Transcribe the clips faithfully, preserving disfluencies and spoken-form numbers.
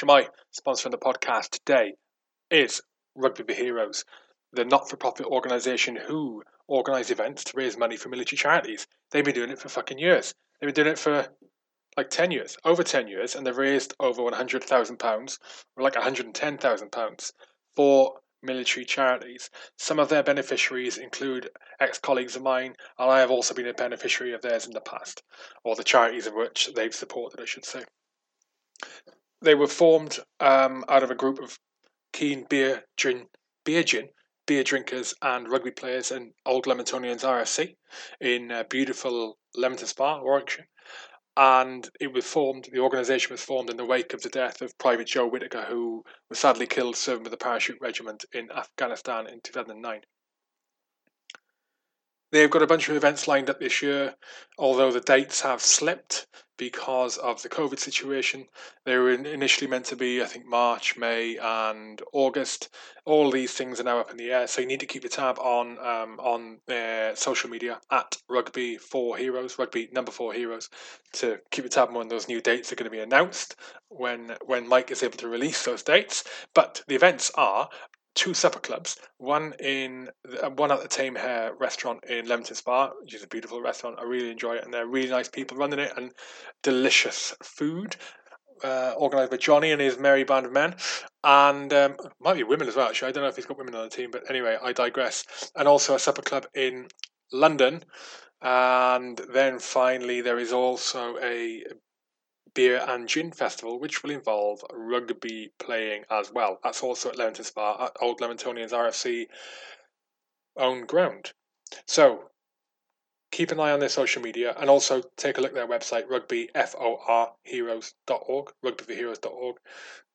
Shamai, sponsoring the podcast today, is Rugby for Heroes, the not-for-profit organisation who organise events to raise money for military charities. They've been doing it for fucking years. They've been doing it for like ten years, over ten years, and they've raised over one hundred thousand pounds, or like one hundred ten thousand pounds, for military charities. Some of their beneficiaries include ex-colleagues of mine, and I have also been a beneficiary of theirs in the past, or the charities of which they've supported, I should say. They were formed um, out of a group of keen beer, gin, beer, gin, beer drinkers and rugby players in Old Leamingtonians R F C in uh, beautiful Leamington Spa, Warwickshire. And it was formed, the organisation was formed in the wake of the death of Private Joe Whittaker, who was sadly killed serving with the parachute regiment in Afghanistan in two thousand nine. They've got a bunch of events lined up this year, although the dates have slipped because of the COVID situation. They were initially meant to be, I think, March, May and August. All these things are now up in the air, so you need to keep a tab on um, on their social media, at Rugby for Heroes, Rugby number four Heroes, to keep a tab on when those new dates are going to be announced, when, when Mike is able to release those dates. But the events are two supper clubs, one in one at the Tame Hare restaurant in Leamington Spa, which is a beautiful restaurant. I really enjoy it, and they're really nice people running it, and delicious food, uh, organised by Johnny and his merry band of men, and um, might be women as well, actually. I don't know if he's got women on the team, but anyway, I digress. And also a supper club in London, and then finally there is also a Beer and Gin Festival, which will involve rugby playing as well. That's also at Leamington Spa, at Old Leamingtonians R F C own ground. So keep an eye on their social media, and also take a look at their website, rugby for heroes dot org, rugby for heroes dot org,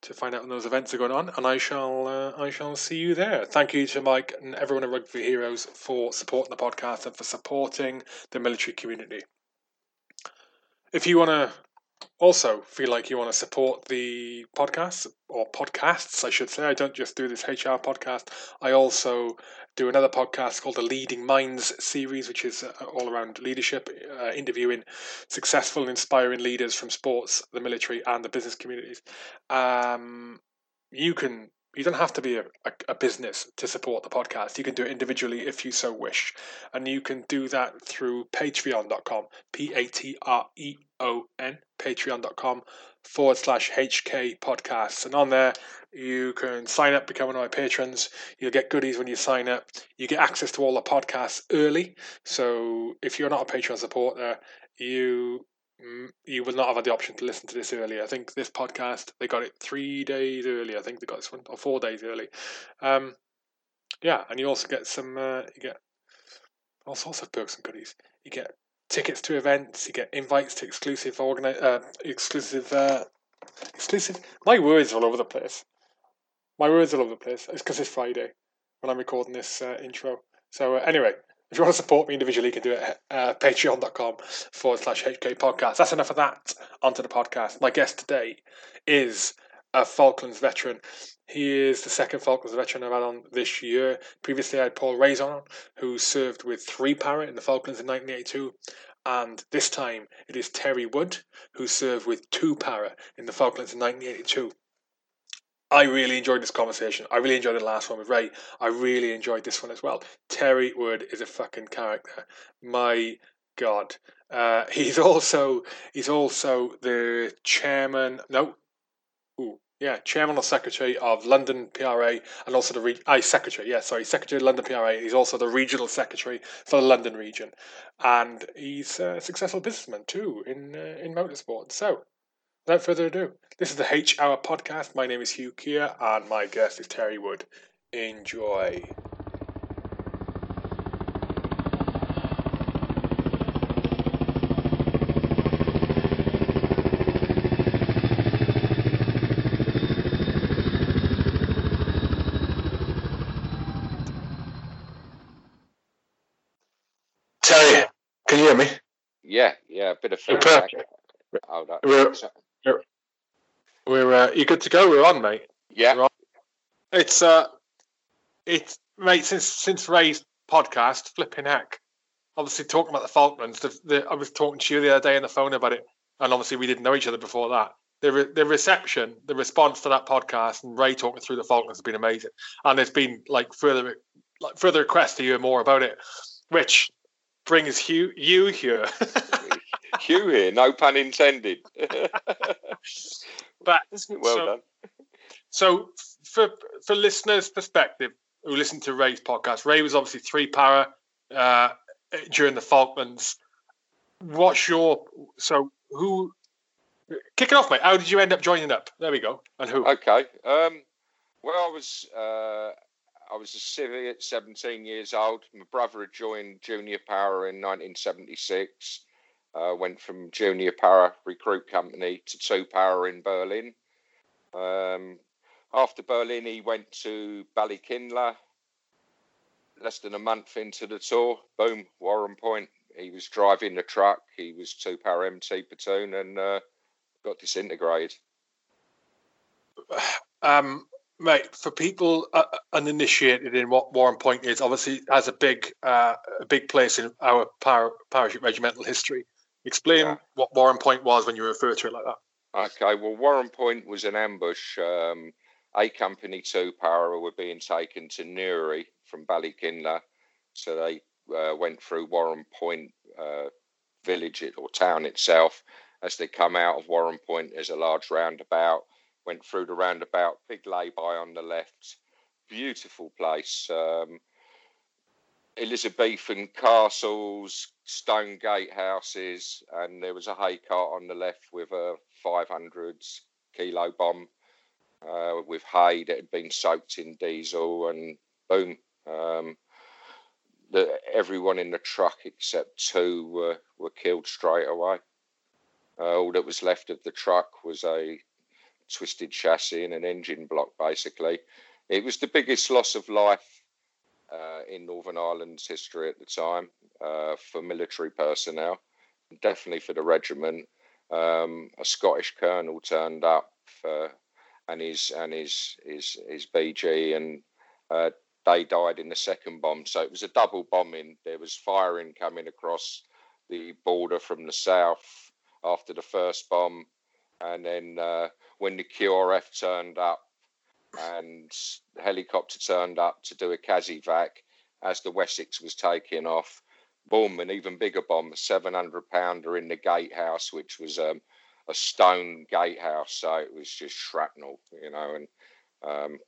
to find out when those events are going on. And I shall, uh, I shall see you there. Thank you to Mike and everyone at Rugby for Heroes for supporting the podcast and for supporting the military community. If you want to also feel like you want to support the podcast, or podcasts, I should say. I don't just do this H R podcast. I also do another podcast called the Leading Minds series, which is all around leadership, uh, interviewing successful and inspiring leaders from sports, the military, and the business communities. Um, you can... You don't have to be a, a, a business to support the podcast. You can do it individually if you so wish. And you can do that through patreon dot com, P A T R E O N, patreon dot com forward slash H K podcasts. And on there, you can sign up, become one of my patrons. You'll get goodies when you sign up. You get access to all the podcasts early. So if you're not a Patreon supporter, you... you will not have had the option to listen to this earlier. I think this podcast, they got it three days early. I think they got this one, or four days early. Um, yeah, and you also get some, uh, you get all sorts of perks and goodies. You get tickets to events, you get invites to exclusive, organi- uh, exclusive, uh, exclusive, my words are all over the place. My words are all over the place. It's because it's Friday when I'm recording this uh, intro. So uh, anyway, if you want to support me individually, you can do it at uh, patreon dot com forward slash H K podcast. That's enough of that. Onto the podcast. My guest today is a Falklands veteran. He is the second Falklands veteran I've had on this year. Previously, I had Paul Raison, who served with three Para in the Falklands in nineteen eighty-two. And this time, it is Terry Wood, who served with two Para in the Falklands in nineteen eighty-two. I really enjoyed this conversation. I really enjoyed the last one with Ray. I really enjoyed this one as well. Terry Wood is a fucking character. My God. Uh, he's also he's also the chairman, no, ooh, yeah, chairman or secretary of London P R A, and also the, re- I secretary, yeah, sorry, secretary of London P R A. He's also the regional secretary for the London region. And he's a successful businessman too in uh, in motorsport. So, without further ado, this is the H Hour podcast. My name is Hugh Kier, and my guest is Terry Wood. Enjoy. Terry, can you hear me? Yeah, yeah, a bit of feedback. Oh, that. We're uh, you good to go? We're on, mate. Yeah, on. it's uh, it's mate. Since since Ray's podcast, flipping heck, obviously talking about the Falklands. The, the, I was talking to you the other day on the phone about it, and obviously we didn't know each other before that. the re- the reception, the response to that podcast, and Ray talking through the Falklands has been amazing. And there's been like further like further requests to hear more about it, which brings Hugh you here. Hugh here, no pun intended. But well so, done. So for for listeners' perspective who listened to Ray's podcast, Ray was obviously three para uh, during the Falklands. What's your so who? Kick it off, mate. How did you end up joining up? There we go. And who? Okay. Um, well, I was uh, I was a civvy at seventeen years old. My brother had joined junior para in nineteen seventy-six. Uh, went from junior para recruit company to two para in Berlin. Um, after Berlin, he went to Ballykindler. Less than a month into the tour, boom, Warren Point. He was driving the truck. He was two para M T platoon and uh, got disintegrated. Um, mate, for people uh, uninitiated in what Warren Point is, obviously has a big, uh, a big place in our para- parachute regimental history. Explain yeah. what Warren Point was when you refer to it like that. Okay, well, Warren Point was an ambush. Um, A Company two para were being taken to Newry from Ballykindler, so they uh, went through Warren Point uh, village it, or town itself. As they come out of Warren Point, there's a large roundabout. Went through the roundabout, big lay-by on the left. Beautiful place. Um, Elizabethan castles, stone gatehouses, and there was a hay cart on the left with a five hundred kilo bomb uh, with hay that had been soaked in diesel, and boom. Um, the, everyone in the truck except two were, were killed straight away. Uh, all that was left of the truck was a twisted chassis and an engine block, basically. It was the biggest loss of life Uh, in Northern Ireland's history at the time, uh, for military personnel, definitely for the regiment. Um, a Scottish colonel turned up uh, and his and his his his B G, and uh, they died in the second bomb. So it was a double bombing. There was firing coming across the border from the south after the first bomb, and then uh, when the Q R F turned up, and the helicopter turned up to do a Kazivac as the Wessex was taking off. Boom, an even bigger bomb, a seven hundred pounder in the gatehouse, which was um, a stone gatehouse. So it was just shrapnel, you know. And um,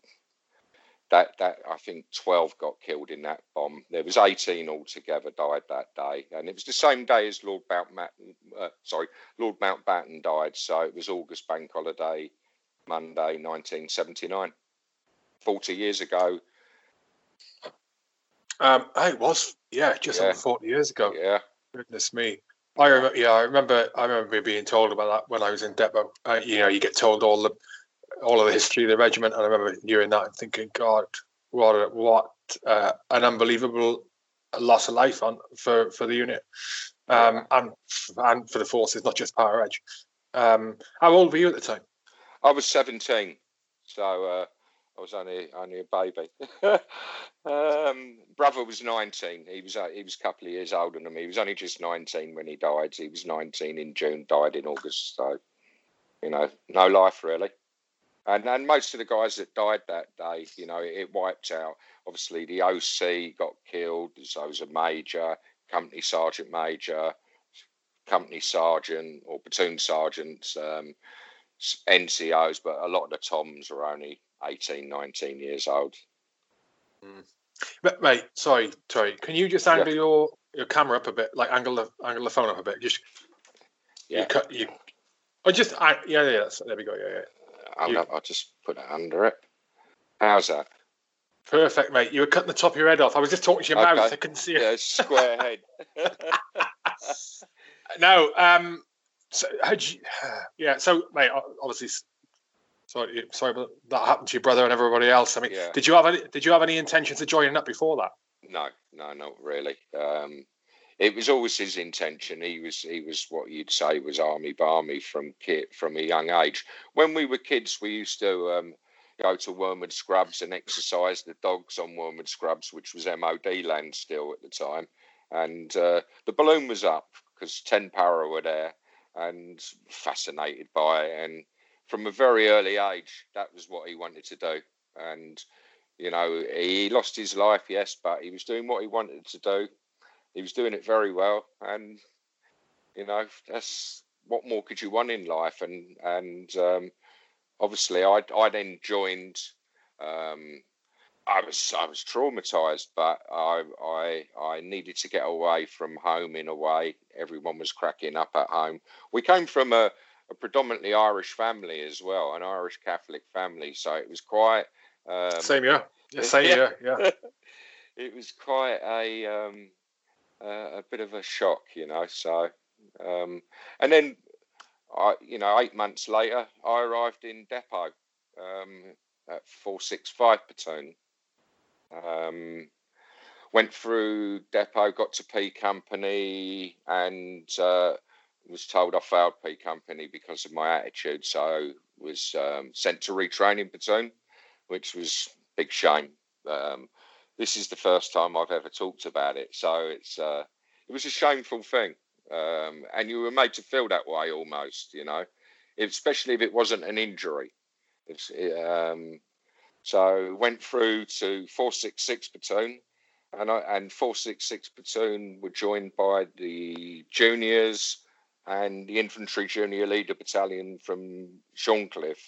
that, that I think twelve got killed in that bomb. There was eighteen altogether died that day. And it was the same day as Lord Mountbatten, uh, sorry, Lord Mountbatten died. So it was August Bank Holiday, Monday, nineteen seventy-nine, forty years ago. Um, it was, yeah, just yeah. over forty years ago. Yeah, goodness me. I remember, yeah, I remember, I remember being told about that when I was in Depot. Uh, you know, you get told all the, all of the history of the regiment, and I remember hearing that and thinking, God, what, a, what, uh, an unbelievable loss of life on for, for the unit, um, yeah. and and for the forces, not just Power Edge. Um, how old were you at the time? I was seventeen, so uh, I was only only a baby. um, brother was nineteen. He was uh, he was a couple of years older than me. He was only just nineteen when he died. He was nineteen in June, died in August. So, you know, no life really. And and most of the guys that died that day, you know, it, it wiped out. Obviously, the O C got killed. So was a major, company sergeant major, company sergeant or platoon sergeants. Um, N C Os, but a lot of the Toms were only eighteen, nineteen years old. Mm. But, mate, sorry, sorry. Can you just angle yeah. your, your camera up a bit, like angle the angle the phone up a bit? Just yeah, you cut you. I just I, yeah yeah. That's, there we go. Yeah yeah. You, I'll just put it under it. How's that? Perfect, mate. You were cutting the top of your head off. I was just talking to your okay. mouth. I couldn't see it. Yeah, square head. No, um. So, had you, yeah, so, mate, obviously, sorry, sorry, but that happened to your brother and everybody else. I mean, yeah. did you have any, did you have any intentions of joining up before that? No, no, not really. Um, it was always his intention. He was, he was what you'd say was army barmy from kid, from a young age. When we were kids, we used to um, go to Wormwood Scrubs and exercise the dogs on Wormwood Scrubs, which was M O D land still at the time. And uh, the balloon was up because ten para were there. And fascinated by it, and from a very early age, that was what he wanted to do. And, you know, he lost his life, yes, but he was doing what he wanted to do. He was doing it very well. And, you know, that's what more could you want in life? And, and um, obviously I, I then joined, um, I was I was traumatized, but I, I I needed to get away from home in a way. Everyone was cracking up at home. We came from a, a predominantly Irish family as well, an Irish Catholic family, so it was quite um, same yeah, yeah same yeah yeah. yeah. It was quite a um, uh, a bit of a shock, you know. So um, and then I you know eight months later I arrived in Depot um, at four six five platoon. Um, went through Depot, got to P Company, and uh, was told I failed P Company because of my attitude. So was um, sent to retraining platoon, which was a big shame. Um, this is the first time I've ever talked about it, so it's uh, it was a shameful thing, um, and you were made to feel that way almost, you know, especially if it wasn't an injury. It's, it, um, So went through to four six six platoon, and I, and four six six platoon were joined by the juniors and the infantry junior leader battalion from Shorncliffe.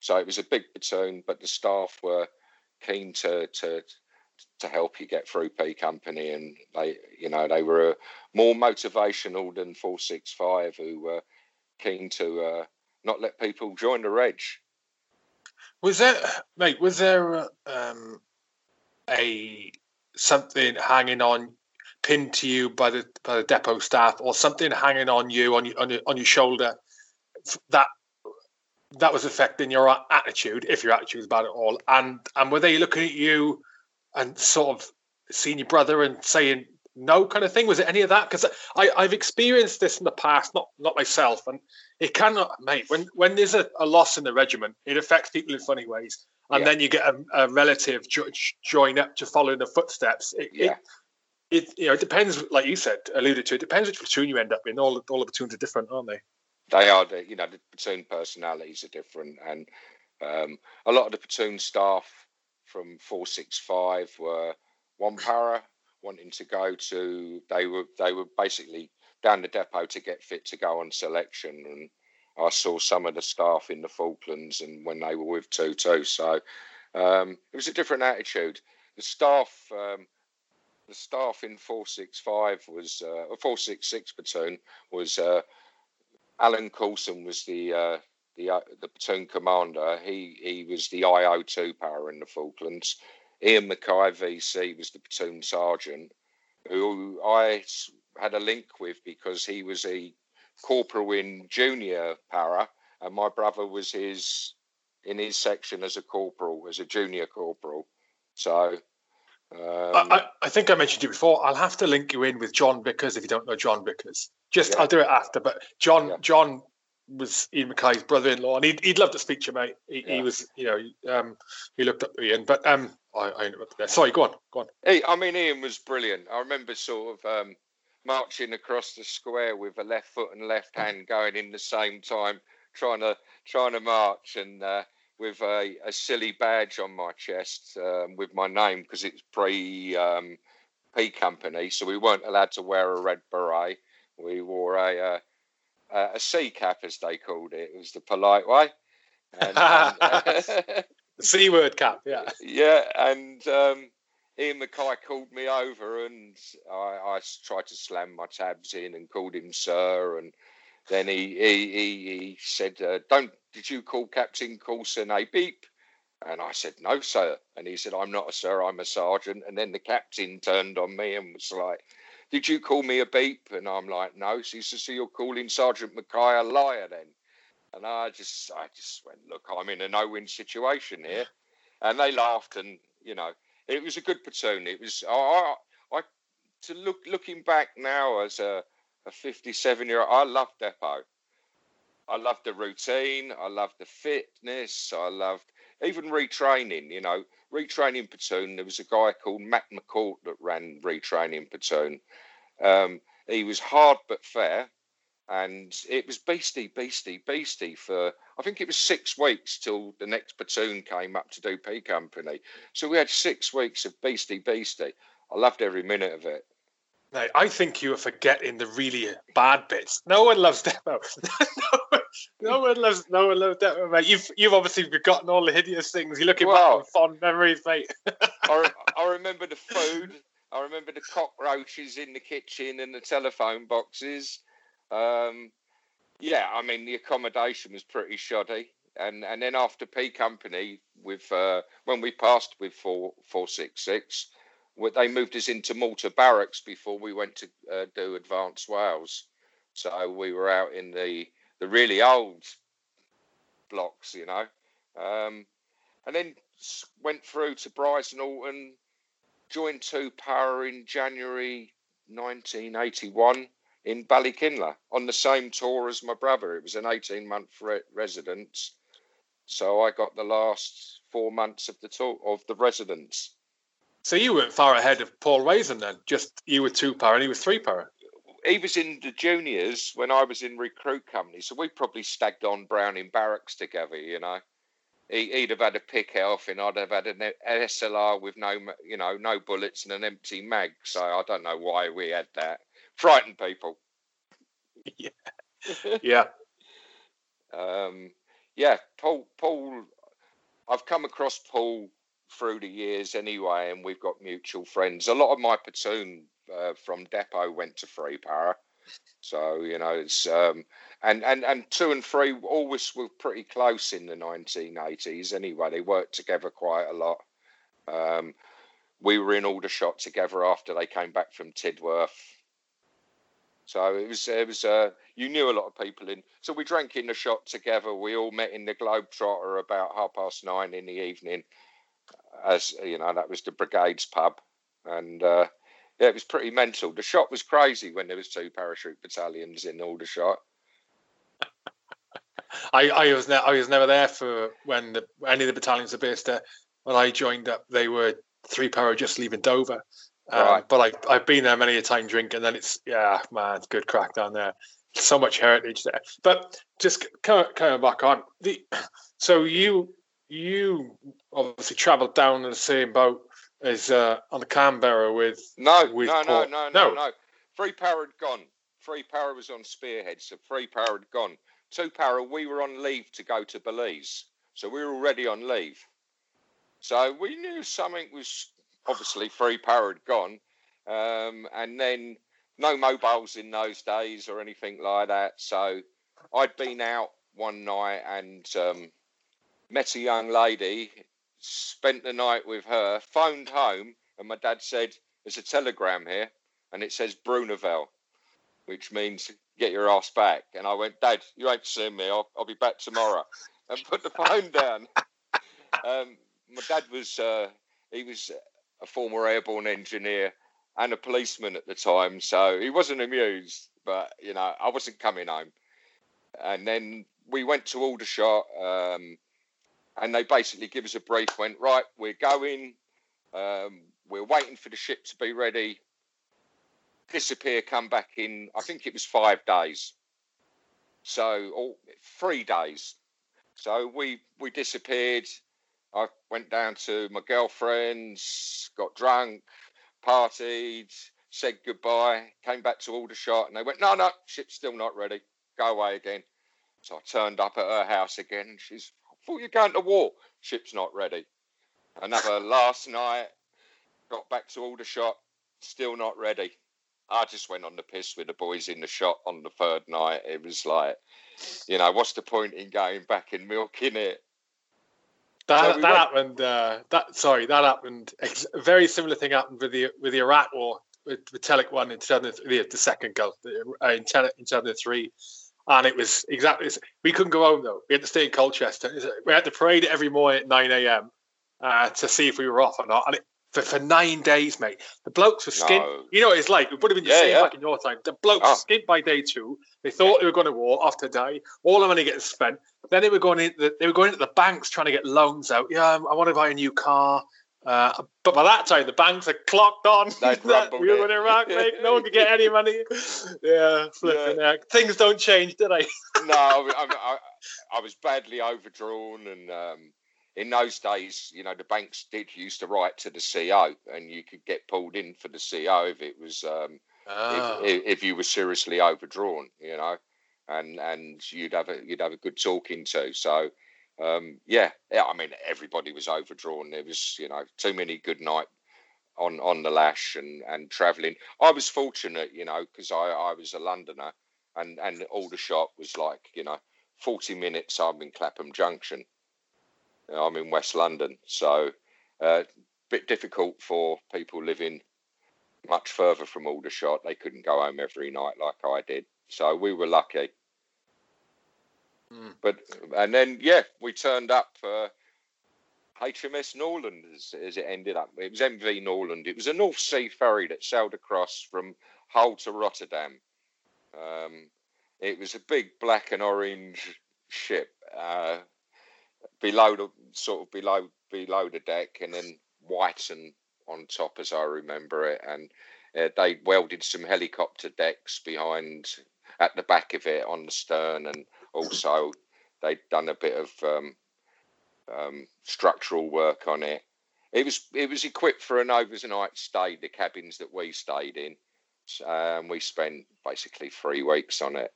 So it was a big platoon, but the staff were keen to to to help you get through P Company, and they you know they were uh, more motivational than four six five, who were keen to uh, not let people join the reg. Was there, mate? Was there um, a something hanging on, pinned to you by the by the depot staff, or something hanging on you on your on your, on your shoulder that that was affecting your attitude, if your attitude was bad at all? And and were they looking at you and sort of seeing your brother and saying no kind of thing? Was it any of that? Because I I've experienced this in the past, not not myself, and. It cannot, mate, when, when there's a, a loss in the regiment, it affects people in funny ways. And yeah. then you get a, a relative jo- join up to follow in the footsteps. It, yeah. it, it you know, it depends, like you said, alluded to, it depends which platoon you end up in. All, all the platoons are different, aren't they? They are, the, you know, the platoon personalities are different. And um, a lot of the platoon staff from four six five were one para, wanting to go to, they were they were basically... down the depot to get fit to go on selection, and I saw some of the staff in the Falklands and when they were with two two, so um, it was a different attitude. The staff um, the staff in four six five was uh, four six six platoon was uh, Alan Coulson was the uh, the, uh, the platoon commander. He he was the I O two para in the Falklands. Ian McKay V C was the platoon sergeant, who I had a link with because he was a corporal in junior para, and my brother was his in his section as a corporal, as a junior corporal. So um, I, I think I mentioned it before. I'll have to link you in with John Bickers if you don't know John Bickers. Just yeah. I'll do it after. But John yeah. John was Ian McKay's brother-in-law, and he'd he'd love to speak to you, mate. He, yeah. he was, you know, um, he looked up to Ian. But um, I, I interrupted there. Sorry, go on, go on. Hey, I mean, Ian was brilliant. I remember sort of. Um, marching across the square with a left foot and left hand going in the same time, trying to trying to march, and uh, with a, a silly badge on my chest um, with my name, because it's pre um, P Company, so we weren't allowed to wear a red beret. We wore a a, a C cap, as they called it. It was the polite way. And, and, the C word cap, yeah, yeah, and. Um, Ian McKay called me over, and I, I tried to slam my tabs in and called him sir. And then he he he, he said, uh, "Don't did you call Captain Coulson a beep?" And I said, "No, sir." And he said, "I'm not a sir, I'm a sergeant." And then the captain turned on me and was like, "Did you call me a beep?" And I'm like, "No." So he said, "So you're calling Sergeant McKay a liar then?" And I just I just went, "Look, I'm in a no-win situation here," and they laughed, and you know. It was a good platoon. It was I. I to look looking back now as a a fifty-seven year old. I loved Depot. I loved the routine. I loved the fitness. I loved even retraining. You know, retraining platoon. There was a guy called Mac McCourt that ran retraining platoon. Um, he was hard but fair. And it was beastie, beastie, beastie for, I think it was six weeks till the next platoon came up to do P Company. So we had six weeks of beastie, beastie. I loved every minute of it. No, I think you are forgetting the really bad bits. No one loves Depot. no, one, no one loves no one loves Depot, mate. You've, you've obviously forgotten all the hideous things. You're looking well, back on fond memories, mate. I, I remember the food. I remember the cockroaches in the kitchen and the telephone boxes. Um, yeah, I mean, the accommodation was pretty shoddy. And and then after P Company, with uh, when we passed with four four six six, they moved us into Malta Barracks before we went to uh, do Advanced Wales. So we were out in the, the really old blocks, you know. Um, and then went through to Bryce Norton, joined two Power in January nineteen eighty-one in Ballykindler on the same tour as my brother. It was an eighteen-month re- residence. So I got the last four months of the tour, of the residence. So you weren't far ahead of Paul Raison then, just you were two power and he was three power. He was in the juniors when I was in recruit company, so we probably stagged on Brown in barracks together, you know. He, he'd have had a pick off and I'd have had an S L R with no, you know, no bullets and an empty mag. So I don't know why we had that. Frightened people. Yeah. Yeah. um, yeah, Paul, Paul, I've come across Paul through the years anyway, and we've got mutual friends. A lot of my platoon uh, from Depot went to Free Para, so you know it's um and and and two and three always were pretty close in the nineteen eighties anyway. They worked together quite a lot. Um we were in Aldershot together after they came back from Tidworth, so it was it was uh you knew a lot of people in. So we drank in the shop together. We all met in the Globe Trotter about half past nine in the evening. As you know, that was the Brigade's pub, and uh, yeah, it was pretty mental. The shot was crazy when there was two parachute battalions in Aldershot. I, I was ne- I was never there for when the, any of the battalions were based there. When I joined up, they were three para just leaving Dover. Um, right. But I I've been there many a time drinking, and it's yeah, man, it's good crack down there. So much heritage there. But just coming back on the, so you. You obviously travelled down in the same boat as uh, on the Canberra with no, with no, no, no, no, no, no. Three power had gone. Three power was on Spearhead, so three power had gone. Two power, we were on leave to go to Belize, so we were already on leave. So we knew something was obviously three power had gone, um, and then no mobiles in those days or anything like that. So I'd been out one night and. Um, met a young lady, spent the night with her, phoned home, and my dad said, there's a telegram here, and it says Bruneval, which means get your ass back. And I went, Dad, you ain't seen me, I'll, I'll be back tomorrow, and put the phone down. Um, my dad was, uh, he was a former airborne engineer and a policeman at the time, so he wasn't amused, but, you know, I wasn't coming home. And then we went to Aldershot, um, and they basically give us a brief, went, right, we're going, um, we're waiting for the ship to be ready, disappear, come back in, I think it was five days. So, or three days. So we, we disappeared. I went down to my girlfriend's, got drunk, partied, said goodbye, came back to Aldershot, and they went, no, no, ship's still not ready. Go away again. So I turned up at her house again, and she's... thought you're going to war. Ship's not ready. Another last night. Got back to Aldershot. Still not ready. I just went on the piss with the boys in the shop on the third night. It was like, you know, what's the point in going back and milking it? That, so we that went... happened. Uh, that sorry, that happened. A very similar thing happened with the with the Iraq War with, with Telek One in two thousand three, the second Gulf uh, in two thousand three. And it was exactly, we couldn't go home though. We had to stay in Colchester. We had to parade every morning at nine a.m. Uh, to see if we were off or not. And it, for, for nine days, mate, the blokes were skint. No. You know what it's like. It would have been the yeah, same yeah. back in your time. The blokes oh. skint by day two. They thought yeah. they were going to war, off to die. All the money getting spent. Then they were going into the, they were going into the banks trying to get loans out. Yeah, I want to buy a new car. Uh, but by that time, the banks had clocked on. That we were in Iraq, mate. No one could get any money. Yeah, flipping yeah. Out. Things don't change, do they? No, I, I, I was badly overdrawn. And um, in those days, you know, the banks did used to write to the C O, and you could get pulled in for the C O if it was um, oh. if, if, if you were seriously overdrawn, you know, and and you'd have a, you'd have a good talking to. So. Um, yeah, yeah, I mean, everybody was overdrawn. There was, you know, too many good night on, on the lash and, and travelling. I was fortunate, you know, because I, I was a Londoner, and, and Aldershot was like, you know, forty minutes I'm in Clapham Junction. I'm in West London. So a uh, bit difficult for people living much further from Aldershot. They couldn't go home every night like I did. So we were lucky. Mm. But and then yeah, we turned up uh, H M S Norland as, as it ended up. It was M V Norland. It was a North Sea ferry that sailed across from Hull to Rotterdam. Um, it was a big black and orange ship uh, below the sort of below below the deck, and then white and on top, as I remember it. And uh, they welded some helicopter decks behind at the back of it on the stern and. Also, they'd done a bit of um, um, structural work on it. It was it was equipped for an overnight stay, the cabins that we stayed in. Um, we spent basically three weeks on it.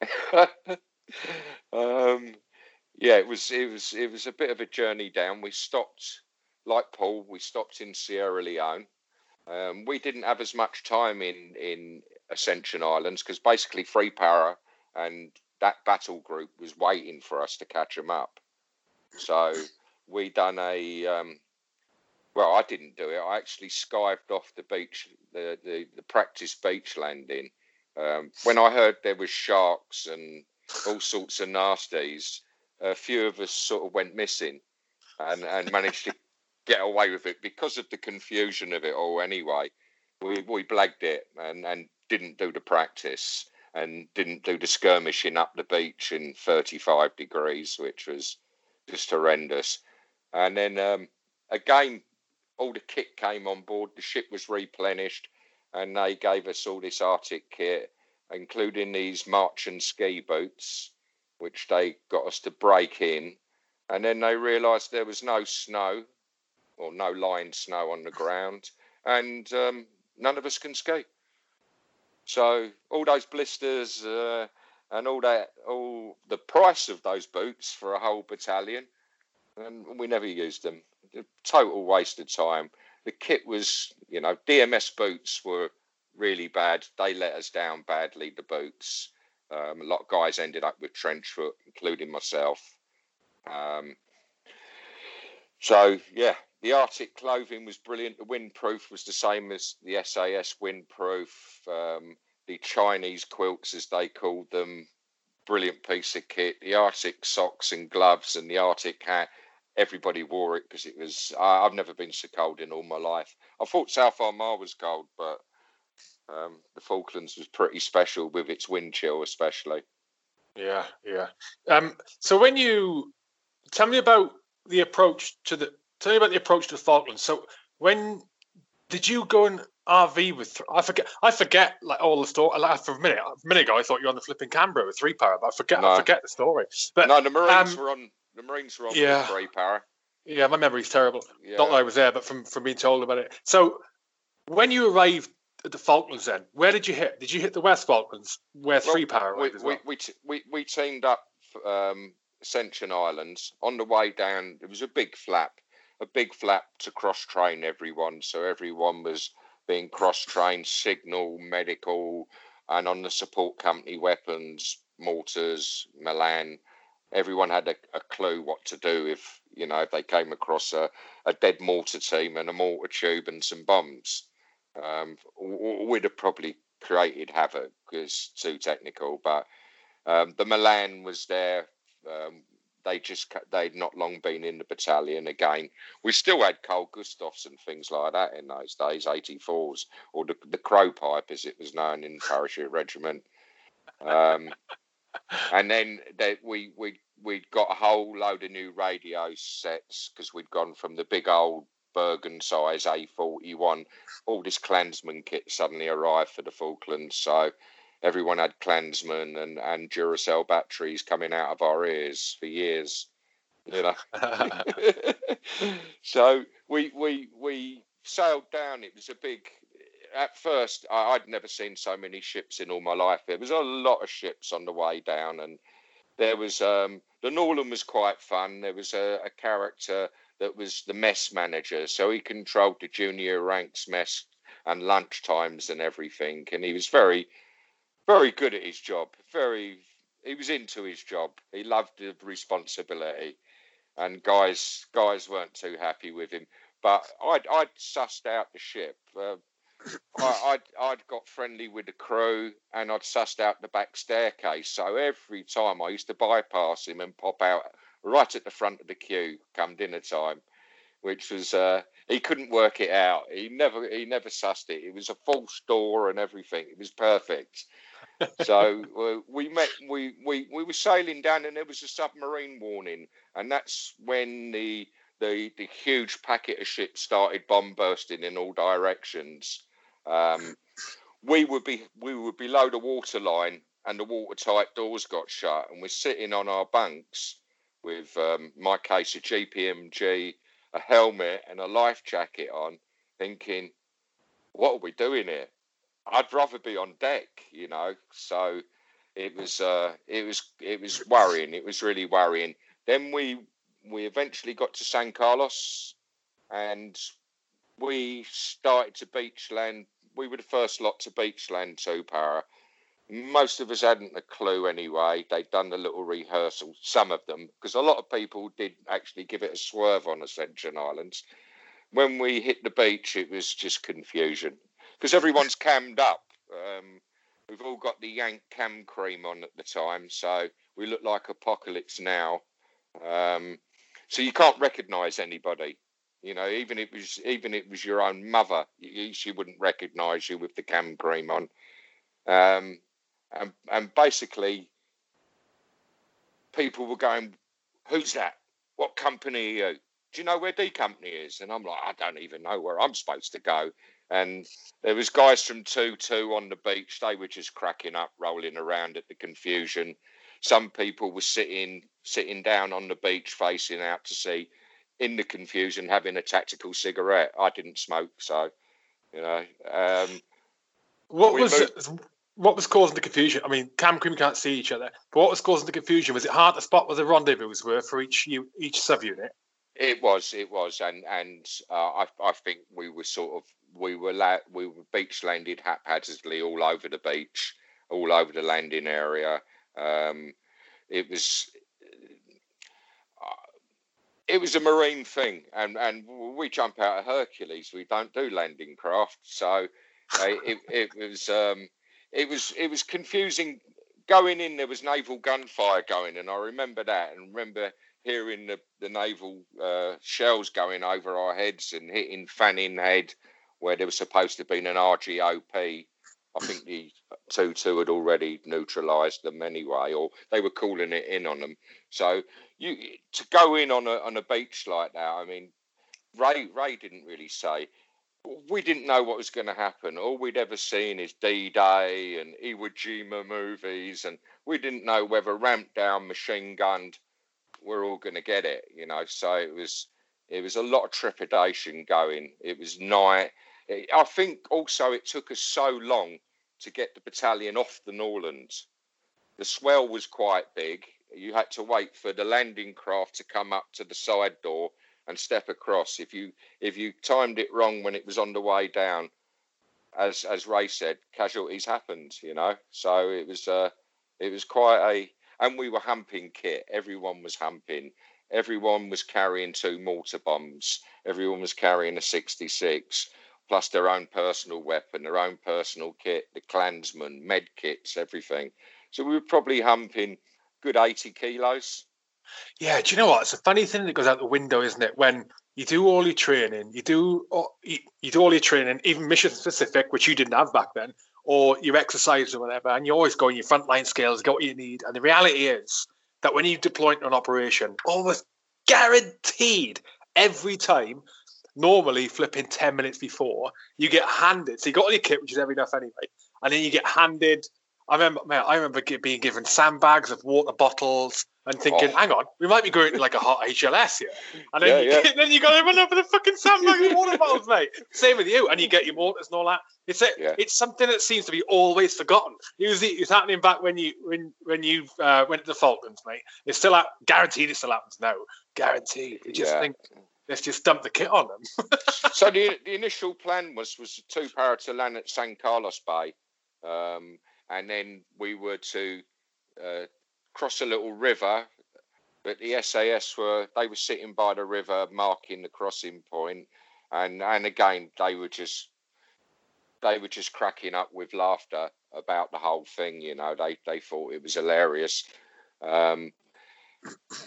um, yeah, it was it was it was a bit of a journey down. We stopped, like Paul, we stopped in Sierra Leone. Um, we didn't have as much time in in Ascension Islands because basically Free Para and that battle group was waiting for us to catch them up. So we done a, um, well, I didn't do it. I actually skived off the beach, the, the, the practice beach landing. Um, when I heard there was sharks and all sorts of nasties, a few of us sort of went missing and, and managed to get away with it because of the confusion of it all anyway. We, we blagged it and, and didn't do the practice. And didn't do the skirmishing up the beach in thirty-five degrees, which was just horrendous. And then um, again, all the kit came on board. The ship was replenished, and they gave us all this Arctic kit, including these march and ski boots, which they got us to break in. And then they realised there was no snow, or no lined snow on the ground, and um, none of us can ski. So all those blisters uh, and all that, all the price of those boots for a whole battalion, and we never used them. Total waste of time. The kit was, you know, D M S boots were really bad. They let us down badly, the boots. Um, a lot of guys ended up with trench foot, including myself. Um, so, yeah, the Arctic clothing was brilliant. The windproof was the same as the S A S windproof. Um, the Chinese quilts, as they called them, brilliant piece of kit. The Arctic socks and gloves and the Arctic hat. Everybody wore it because it was. Uh, I've never been so cold in all my life. I thought South Armagh was cold, but um, the Falklands was pretty special with its wind chill, especially. Yeah, yeah. Um, so when you tell me about the approach to the. Tell me about the approach to the Falklands. So, when did you go and R V with? I forget. I forget like all the story. Like, for a minute, a minute ago, I thought you were on the flipping Canberra with Three Para. But I forget. No. I forget the story. But no, the Marines um, were on. The Marines were on yeah, Three Para. Yeah, my memory's terrible. Yeah. Not that I was there, but from from being told about it. So, when you arrived at the Falklands, then where did you hit? Did you hit the West Falklands where well, Three Para was? We, as well? we, we we teamed up um, Ascension Islands on the way down. It was a big flap. a big flap to cross-train everyone. So everyone was being cross-trained, signal, medical, and on the support company, weapons, mortars, Milan. Everyone had a, a clue what to do if, you know, if they came across a, a dead mortar team and a mortar tube and some bombs. Um, we'd have probably created havoc because it's too technical. But um, the Milan was there. Um, They just, they'd not long been in the battalion again. We still had Carl Gustafs and things like that in those days, eighty-fours, or the, the crow pipe, as it was known in the parachute regiment. Um, and then they, we, we, we'd got a whole load of new radio sets because we'd gone from the big old Bergen size A forty-one. All this Klansman kit suddenly arrived for the Falklands, so everyone had Klansman and, and Duracell batteries coming out of our ears for years, you know. So we we we sailed down. It was a big... At first, I, I'd never seen so many ships in all my life. There was a lot of ships on the way down, and there was... Um, the Norland was quite fun. There was a, a character that was the mess manager, so he controlled the junior ranks mess and lunch times and everything, and he was very... very good at his job. Very, he was into his job. He loved the responsibility, and guys, guys weren't too happy with him. But I'd, I'd sussed out the ship. Uh, I, I'd, I'd got friendly with the crew, and I'd sussed out the back staircase. So every time I used to bypass him and pop out right at the front of the queue come dinner time, which was uh, he couldn't work it out. He never, he never sussed it. It was a false door and everything. It was perfect. So uh, we met, we, we, we were sailing down, and there was a submarine warning, and that's when the the, the huge packet of ships started bomb bursting in all directions. Um, we would be we were below the waterline, and the watertight doors got shut, and we're sitting on our bunks with um, my case a G P M G, a helmet, and a life jacket on, thinking, "What are we doing here? I'd rather be on deck," you know. So it was, uh, it was, it was worrying. It was really worrying. Then we we eventually got to San Carlos, and we started to beachland. We were the first lot to beachland two para. Most of us hadn't a clue anyway. They'd done a little rehearsal, some of them, because a lot of people did actually give it a swerve on Ascension Islands. When we hit the beach, it was just confusion, because everyone's cammed up. Um, we've all got the Yank cam cream on at the time, so we look like Apocalypse Now. Um, so you can't recognise anybody, you know. Even if it was, even if it was your own mother, you, she wouldn't recognise you with the cam cream on. Um, and and basically, people were going, "Who's that? What company are you? Do you know where D Company is?" And I'm like, "I don't even know where I'm supposed to go." And there was guys from two two on the beach. They were just cracking up, rolling around at the confusion. Some people were sitting sitting down on the beach, facing out to sea, in the confusion, having a tactical cigarette. I didn't smoke, so, you know. Um, what was moved... what was causing the confusion? I mean, Cam Cream can't see each other, but what was causing the confusion? Was it hard to spot where the rendezvous were for each each sub-unit? It was, it was, and and uh, I I think we were sort of. We were la- we were beach landed haphazardly all over the beach, all over the landing area. Um, it was uh, it was a marine thing, and, and we jump out of Hercules. We don't do landing craft, so uh, it, it was um, it was it was confusing going in. There was naval gunfire going, and I remember that, and remember hearing the the naval uh, shells going over our heads and hitting Fanning Head, where there was supposed to have been an R G O P. I think the two two had already neutralised them anyway, or they were calling it in on them. So you to go in on a on a beach like that, I mean, Ray Ray didn't really say. We didn't know what was going to happen. All we'd ever seen is D-Day and Iwo Jima movies, and we didn't know whether ramped down, machine gunned, we're all going to get it, you know. So it was it was a lot of trepidation going. It was night. I think also it took us so long to get the battalion off the Norland. The swell was quite big. You had to wait for the landing craft to come up to the side door and step across. If you if you timed it wrong when it was on the way down, as as Ray said, casualties happened, you know. So it was uh, it was quite a, and we were humping kit. Everyone was humping. Everyone was carrying two mortar bombs. Everyone was carrying a sixty-six. Plus their own personal weapon, their own personal kit, the Klansmen, med kits, everything. So we were probably humping good eighty kilos. Yeah, do you know what? It's a funny thing that goes out the window, isn't it? When you do all your training, you do you do all your training, even mission-specific, which you didn't have back then, or your exercise or whatever, and you always go on your frontline scales, get what you need. And the reality is that when you deploy into an operation, almost guaranteed every time, normally flipping ten minutes before, you get handed. So you got all your kit, which is heavy enough anyway. And then you get handed. I remember man, I remember being given sandbags of water bottles and thinking, oh. hang on, we might be going to like a hot H L S here. And then, yeah, you, yeah. then you got to run up with a fucking sandbag of water bottles, mate. Same with you. And you get your mortars and all that. It's a, yeah. it's something that seems to be always forgotten. It was, it was happening back when you when when you uh, went to the Falklands, mate. It's still out. Guaranteed it still happens now. Guaranteed. You just yeah. think, let's just dump the kit on them. So the, the initial plan was, was two-para to land at San Carlos Bay. Um And then we were to uh, cross a little river, but the S A S were, they were sitting by the river marking the crossing point. And, and again, they were just, they were just cracking up with laughter about the whole thing. You know, they, they thought it was hilarious. Um,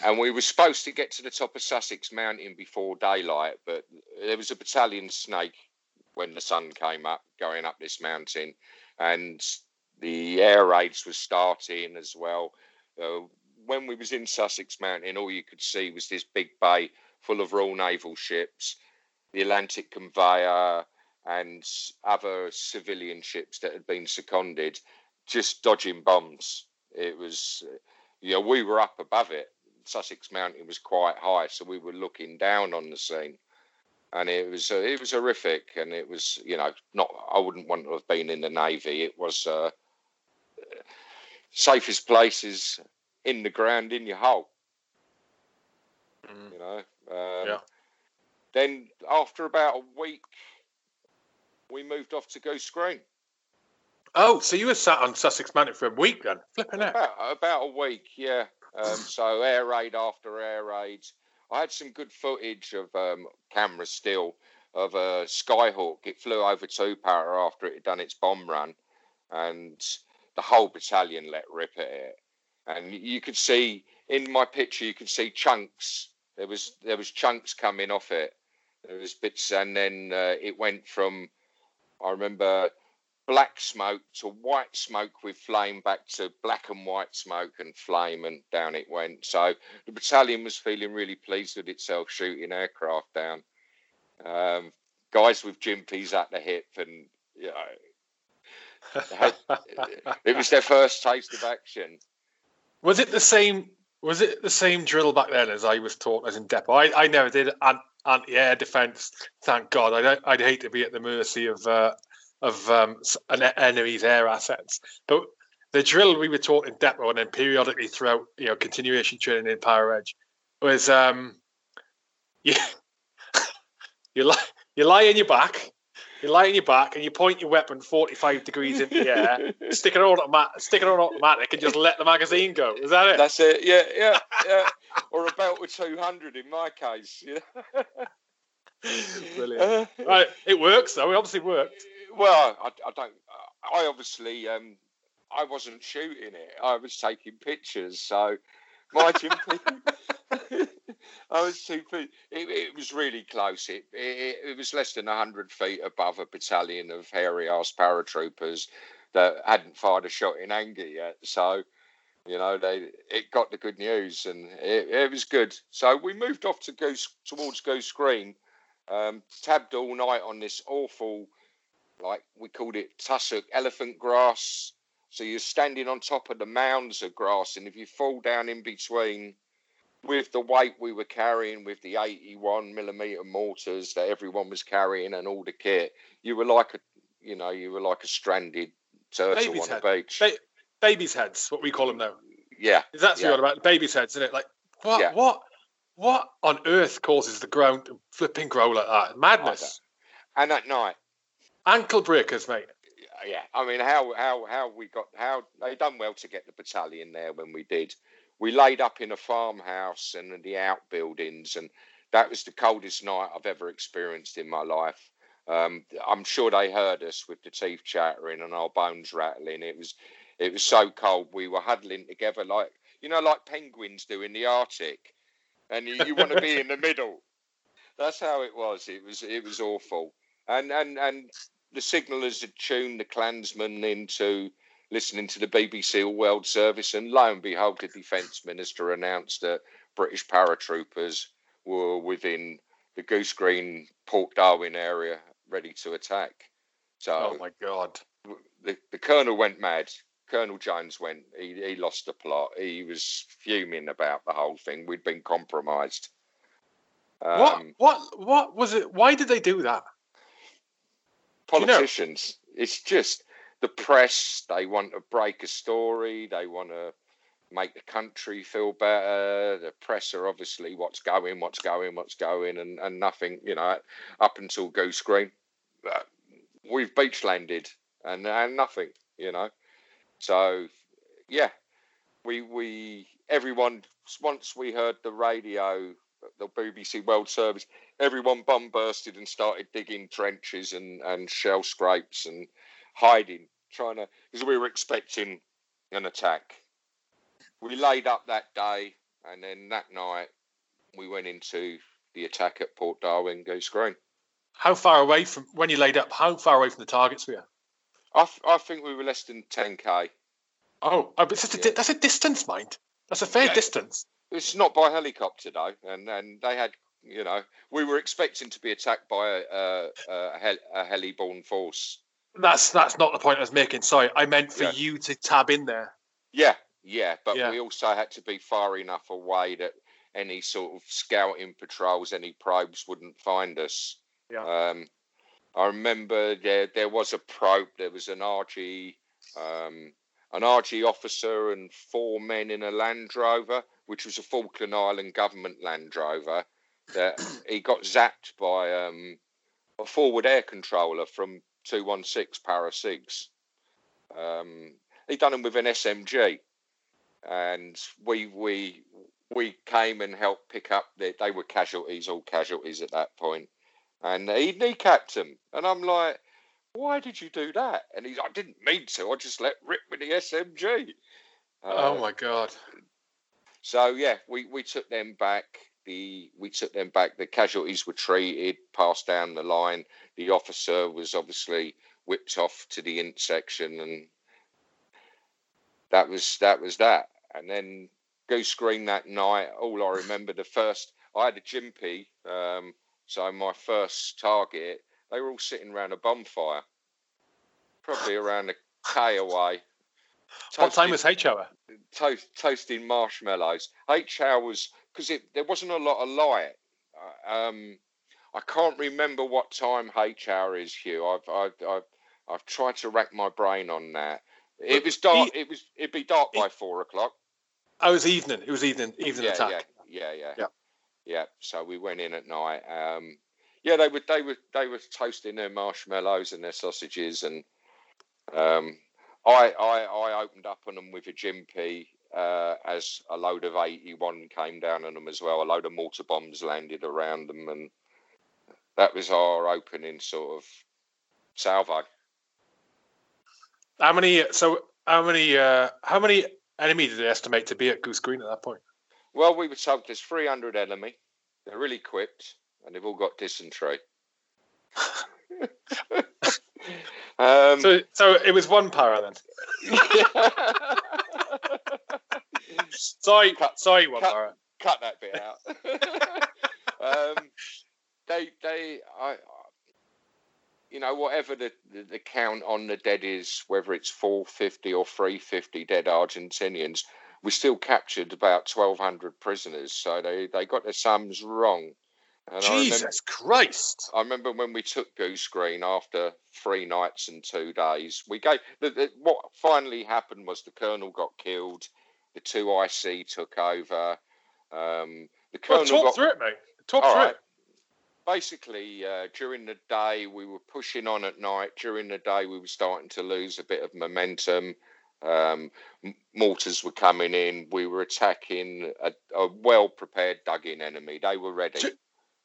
and we were supposed to get to the top of Sussex Mountain before daylight, but there was a battalion snake when the sun came up going up this mountain, and the air raids were starting as well. Uh, when we was in Sussex Mountain, all you could see was this big bay full of Royal Naval ships, the Atlantic Conveyor, and other civilian ships that had been seconded, just dodging bombs. It was, you know, we were up above it. Sussex Mountain was quite high, so we were looking down on the scene. And it was uh, it was horrific. And it was, you know, not, I wouldn't want to have been in the Navy. It was... Uh, safest place is in the ground, in your hole. Mm. You know. Um, yeah. Then after about a week, we moved off to Goose Green. Oh, so you were sat on Sussex Mountain for a week then? Flipping out. About, about a week, yeah. Um, so air raid after air raid. I had some good footage of um, camera still of a Skyhawk. It flew over two-para after it had done its bomb run. And the whole battalion let rip at it. And you could see, in my picture, you could see chunks. There was there was chunks coming off it. There was bits, and then uh, it went from, I remember, black smoke to white smoke with flame, back to black and white smoke and flame, and down it went. So the battalion was feeling really pleased with itself, shooting aircraft down. Um, guys with jimpies at the hip and, you know, it was their first taste of action. Was it the same? Was it the same drill back then as I was taught as in Depot? I, I never did anti-air defence. Thank God. I don't, I'd hate to be at the mercy of uh, of um, an enemy's air assets. But the drill we were taught in Depot and then periodically throughout, you know, continuation training in Power Edge was um, you you lie you lie on your back. You lie on your back and you point your weapon forty-five degrees into the air, stick it on automatic, stick it on automatic, and just let the magazine go. Is that it? That's it. Yeah, yeah, yeah. Or a belt with two hundred in my case. Yeah. Brilliant. Uh, right, it works though. It obviously worked. Well, I, I don't. I obviously, um, I wasn't shooting it. I was taking pictures. So my team. I was too. It, it was really close. It, it it was less than one hundred feet above a battalion of hairy-ass paratroopers that hadn't fired a shot in anger yet. So, you know, they it got the good news, and it, it was good. So we moved off to Goose towards Goose Green, um, tabbed all night on this awful, like we called it, tussock elephant grass. So you're standing on top of the mounds of grass, and if you fall down in between. With the weight we were carrying, with the eighty-one millimeter mortars that everyone was carrying and all the kit, you were like a, you know, you were like a stranded turtle baby's on head. The beach. Ba- baby's heads, what we call them now. Yeah, is that yeah. what about baby's heads? Isn't it like what, yeah. what, what on earth causes the ground to flipping grow like that? Madness. And at night, ankle breakers, mate. Yeah, I mean, how how how we got how they done well to get the battalion there when we did. We laid up in a farmhouse and the outbuildings, and that was the coldest night I've ever experienced in my life. Um, I'm sure they heard us with the teeth chattering and our bones rattling. It was, it was so cold. We were huddling together like, you know, like penguins do in the Arctic, and you, you want to be in the middle. That's how it was. It was, it was awful. And and and the signallers had tuned the Klansmen into. Listening to the B B C or World Service, and lo and behold, the Defence Minister announced that British paratroopers were within the Goose Green, Port Darwin area ready to attack. So, oh my God. The, the Colonel went mad. Colonel Jones went, he, he lost the plot. He was fuming about the whole thing. We'd been compromised. Um, what, what, what was it? Why did they do that? Politicians. You know? It's just the press. They want to break a story. They want to make the country feel better. The press are obviously what's going, what's going, what's going, and, and nothing, you know, up until Goose Green. Uh, we've beach landed and, and nothing, you know. So, yeah, we we everyone, once we heard the radio, the B B C World Service, everyone bomb bursted and started digging trenches and, and shell scrapes and hiding, trying to, because we were expecting an attack. We laid up that day, and then that night we went into the attack at Port Darwin, Goose Green. How far away from, when you laid up, how far away from the targets were you? I, I think we were less than ten K. Oh, but that's, a, yeah. that's a distance, mind. That's a fair yeah. distance. It's not by helicopter, though. And, and they had, you know, we were expecting to be attacked by a, a, hel- a heli-borne force. That's that's not the point I was making. Sorry, I meant for yeah. you to tab in there. Yeah, yeah. But yeah. we also had to be far enough away that any sort of scouting patrols, any probes wouldn't find us. Yeah. Um, I remember there there was a probe. There was an R G, um, an R G officer and four men in a Land Rover, which was a Falkland Island government Land Rover. That he got zapped by um, a forward air controller from two one six Para Six. Um, he done him with an S M G, and we we we came and helped pick up. The, they were casualties, all casualties at that point. And he kneecapped him. And I'm like, why did you do that? And he's like, I didn't mean to. I just let rip with the S M G. Uh, oh, my God. So, yeah, we, we took them back. The We took them back. The casualties were treated, passed down the line. The officer was obviously whipped off to the int section. And that was that. was that. And then Goose Green that night, all I remember, the first, I had a jimpy, um, so my first target, they were all sitting around a bonfire, probably around a K away. Toasting, what time was H-hour? Toast, toasting marshmallows. H-hour was, because there wasn't a lot of light. Um, I can't remember what time H-hour is, Hugh. I've, I've, I've, I've tried to rack my brain on that. It but was dark. He, it was, it'd be dark he, by four o'clock. Oh, it was evening. It was evening, evening yeah, attack. Yeah, yeah, yeah. yeah. Yeah, so we went in at night. Um, yeah, they were they were they were toasting their marshmallows and their sausages, and um, I, I I opened up on them with a jimpy uh, as a load of eighty-one came down on them as well. A load of mortar bombs landed around them, and that was our opening sort of salvo. How many? So how many? Uh, how many enemy did they estimate to be at Goose Green at that point? Well, we were told there's three hundred enemy. They're really equipped, and they've all got dysentery. um, so, so it was one para then. sorry, cut, sorry, one cut, para. Cut that bit out. um, they, they, I, you know, whatever the, the the count on the dead is, whether it's four fifty or three fifty dead Argentinians. We still captured about twelve hundred prisoners, so they, they got their sums wrong. And Jesus I remember, Christ! I remember when we took Goose Green after three nights and two days. We gave the, the, what finally happened was the colonel got killed, the two I C took over. Um, the colonel well, talk got, through it, mate. Talk through right. it. Basically, uh, during the day we were pushing on at night. During the day we were starting to lose a bit of momentum. Um, mortars were coming in. We were attacking a, a well-prepared dug-in enemy. They were ready. Two,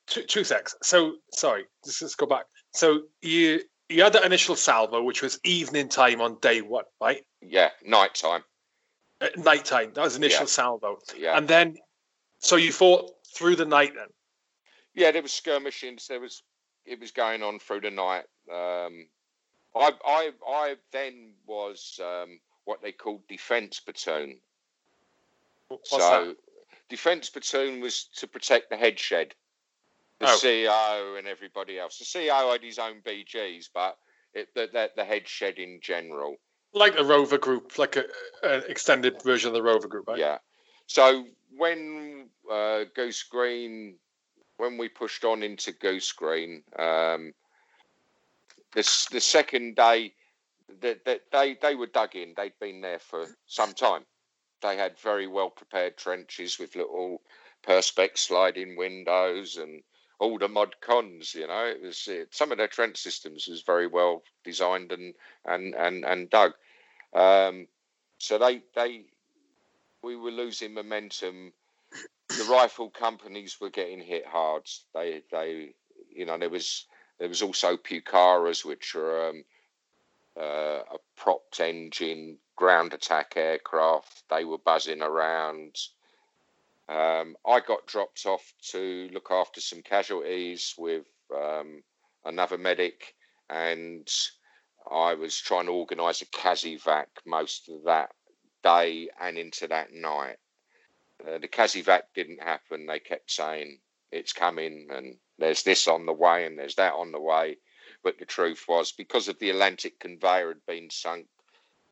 two, two secs. So, sorry, let's just go back. So you you had that initial salvo, which was evening time on day one, right? Yeah, night time. At night time. That was initial yeah. salvo. Yeah. And then, so you fought through the night then? Yeah, there was skirmishings. There was it was going on through the night. Um, I I I then was. Um, what they called defence platoon. What's so, that? Defence platoon was to protect the head shed. the oh. C O and everybody else. The C O had his own B Gs, but it, the, the, the head shed in general. Like the Rover Group, like a, an extended version of the Rover Group, right? Yeah. So when uh, Goose Green, when we pushed on into Goose Green, um, the, the second day, that the, they, they were dug in. They'd been there for some time. They had very well-prepared trenches with little perspex sliding windows and all the mod cons, you know. It was it, some of their trench systems was very well designed and and and and dug. Um, so they they we were losing momentum. The rifle companies were getting hit hard. They they you know there was there was also Pucaras, which are um, uh, a propped engine ground attack aircraft. They were buzzing around. Um, I got dropped off to look after some casualties with um, another medic, and I was trying to organise a CASIVAC most of that day and into that night. Uh, the CASIVAC didn't happen. They kept saying, it's coming, and there's this on the way, and there's that on the way. But the truth was, because of the Atlantic Conveyor had been sunk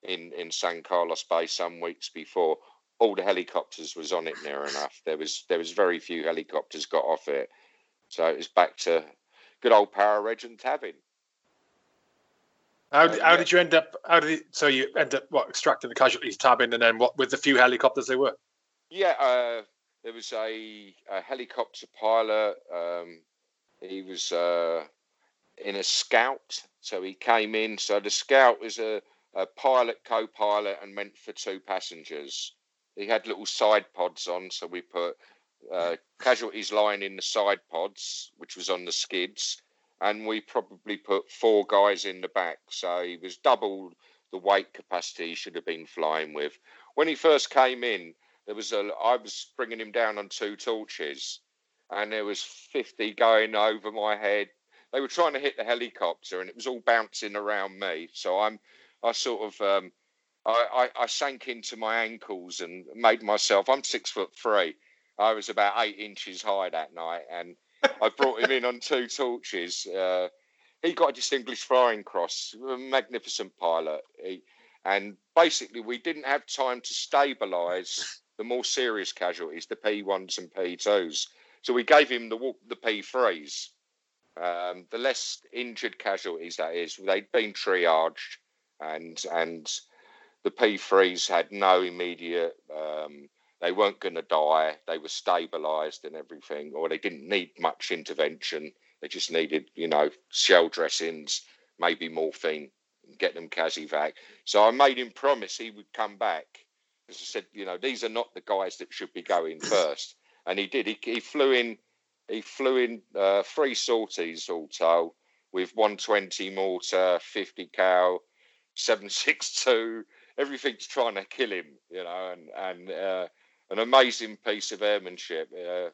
in, in San Carlos Bay some weeks before, all the helicopters was on it near enough. There was there was very few helicopters got off it. So it was back to good old Power Regiment having. How, um, how yeah. did you end up? How did it, so you end up what extracting the casualties, tabbing, and then what with the few helicopters there were? Yeah, uh, there was a, a helicopter pilot. Um, he was uh, in a scout, so he came in. So the scout was a, a pilot, co-pilot, and meant for two passengers. He had little side pods on, so we put uh, casualties lying in the side pods, which was on the skids, and we probably put four guys in the back, so he was double the weight capacity he should have been flying with. When he first came in, there was a, I was bringing him down on two torches, and there was fifty going over my head. They were trying to hit the helicopter, and it was all bouncing around me, so I'm, I sort of... Um, I, I sank into my ankles and made myself, I'm six foot three. I was about eight inches high that night, and I brought him in on two torches. Uh, he got a Distinguished Flying Cross, a magnificent pilot. He, and basically, we didn't have time to stabilise the more serious casualties, the P ones and P twos. So we gave him the, the P threes, um, the less injured casualties, that is. They'd been triaged and and... The P threes had no immediate, um, they weren't going to die. They were stabilised and everything, or they didn't need much intervention. They just needed, you know, shell dressings, maybe morphine, get them CASIVAC. So I made him promise he would come back. As I said, you know, these are not the guys that should be going first. And he did. He, he flew in, he flew in uh, three sorties all told, with one twenty mortar, fifty cal, seven six two, everything's trying to kill him, you know, and and uh, an amazing piece of airmanship, uh,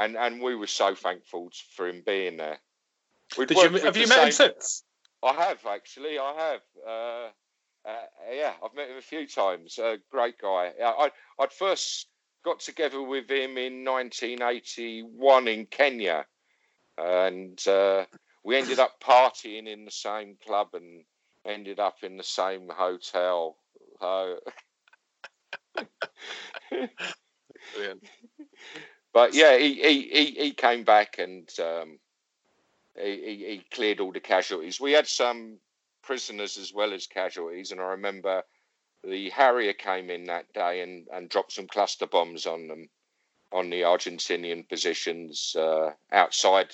and and we were so thankful for him being there. We'd Did you, have you met same... him since? I have actually, I have. Uh, uh, yeah, I've met him a few times. Uh, great guy. I I'd first got together with him in nineteen eighty-one in Kenya, and uh, we ended up partying in the same club and ended up in the same hotel. So, but yeah, he, he he came back and um, he he cleared all the casualties. We had some prisoners as well as casualties, and I remember the Harrier came in that day and, and dropped some cluster bombs on them on the Argentinian positions uh, outside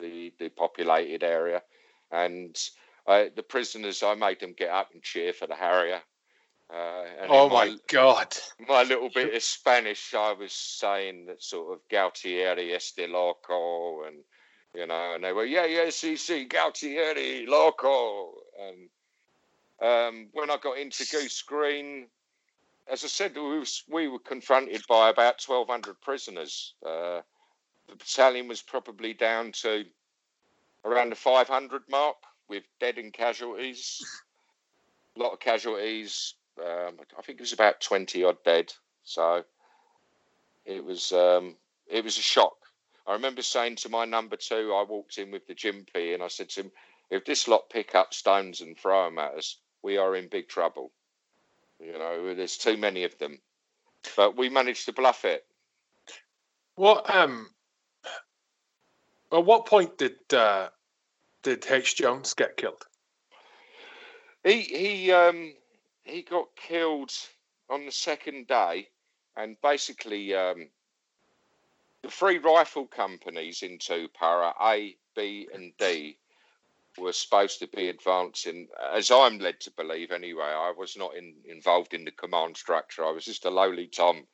the the populated area, and uh, the prisoners, I made them get up and cheer for the Harrier. Uh, and oh my, my God! My little bit of Spanish, I was saying that sort of Gautieri este loco, and you know, and they were yeah, yeah, si, si, Gautieri loco. And um, when I got into Goose Green, as I said, we, was, we were confronted by about twelve hundred prisoners. Uh, the battalion was probably down to around the five hundred mark with dead and casualties. A lot of casualties. Um, I think it was about twenty odd dead, so it was um, it was a shock. I remember saying to my number two, I walked in with the Jimpy, and I said to him, if this lot pick up stones and throw them at us, we are in big trouble. You know, there's too many of them. But we managed to bluff it. What, um, at what point did uh, did H. Jones get killed? He he um, he got killed on the second day, and basically um, the three rifle companies in Tupara, A, B, and D, were supposed to be advancing, as I'm led to believe anyway. I was not in, involved in the command structure. I was just a lowly Tom.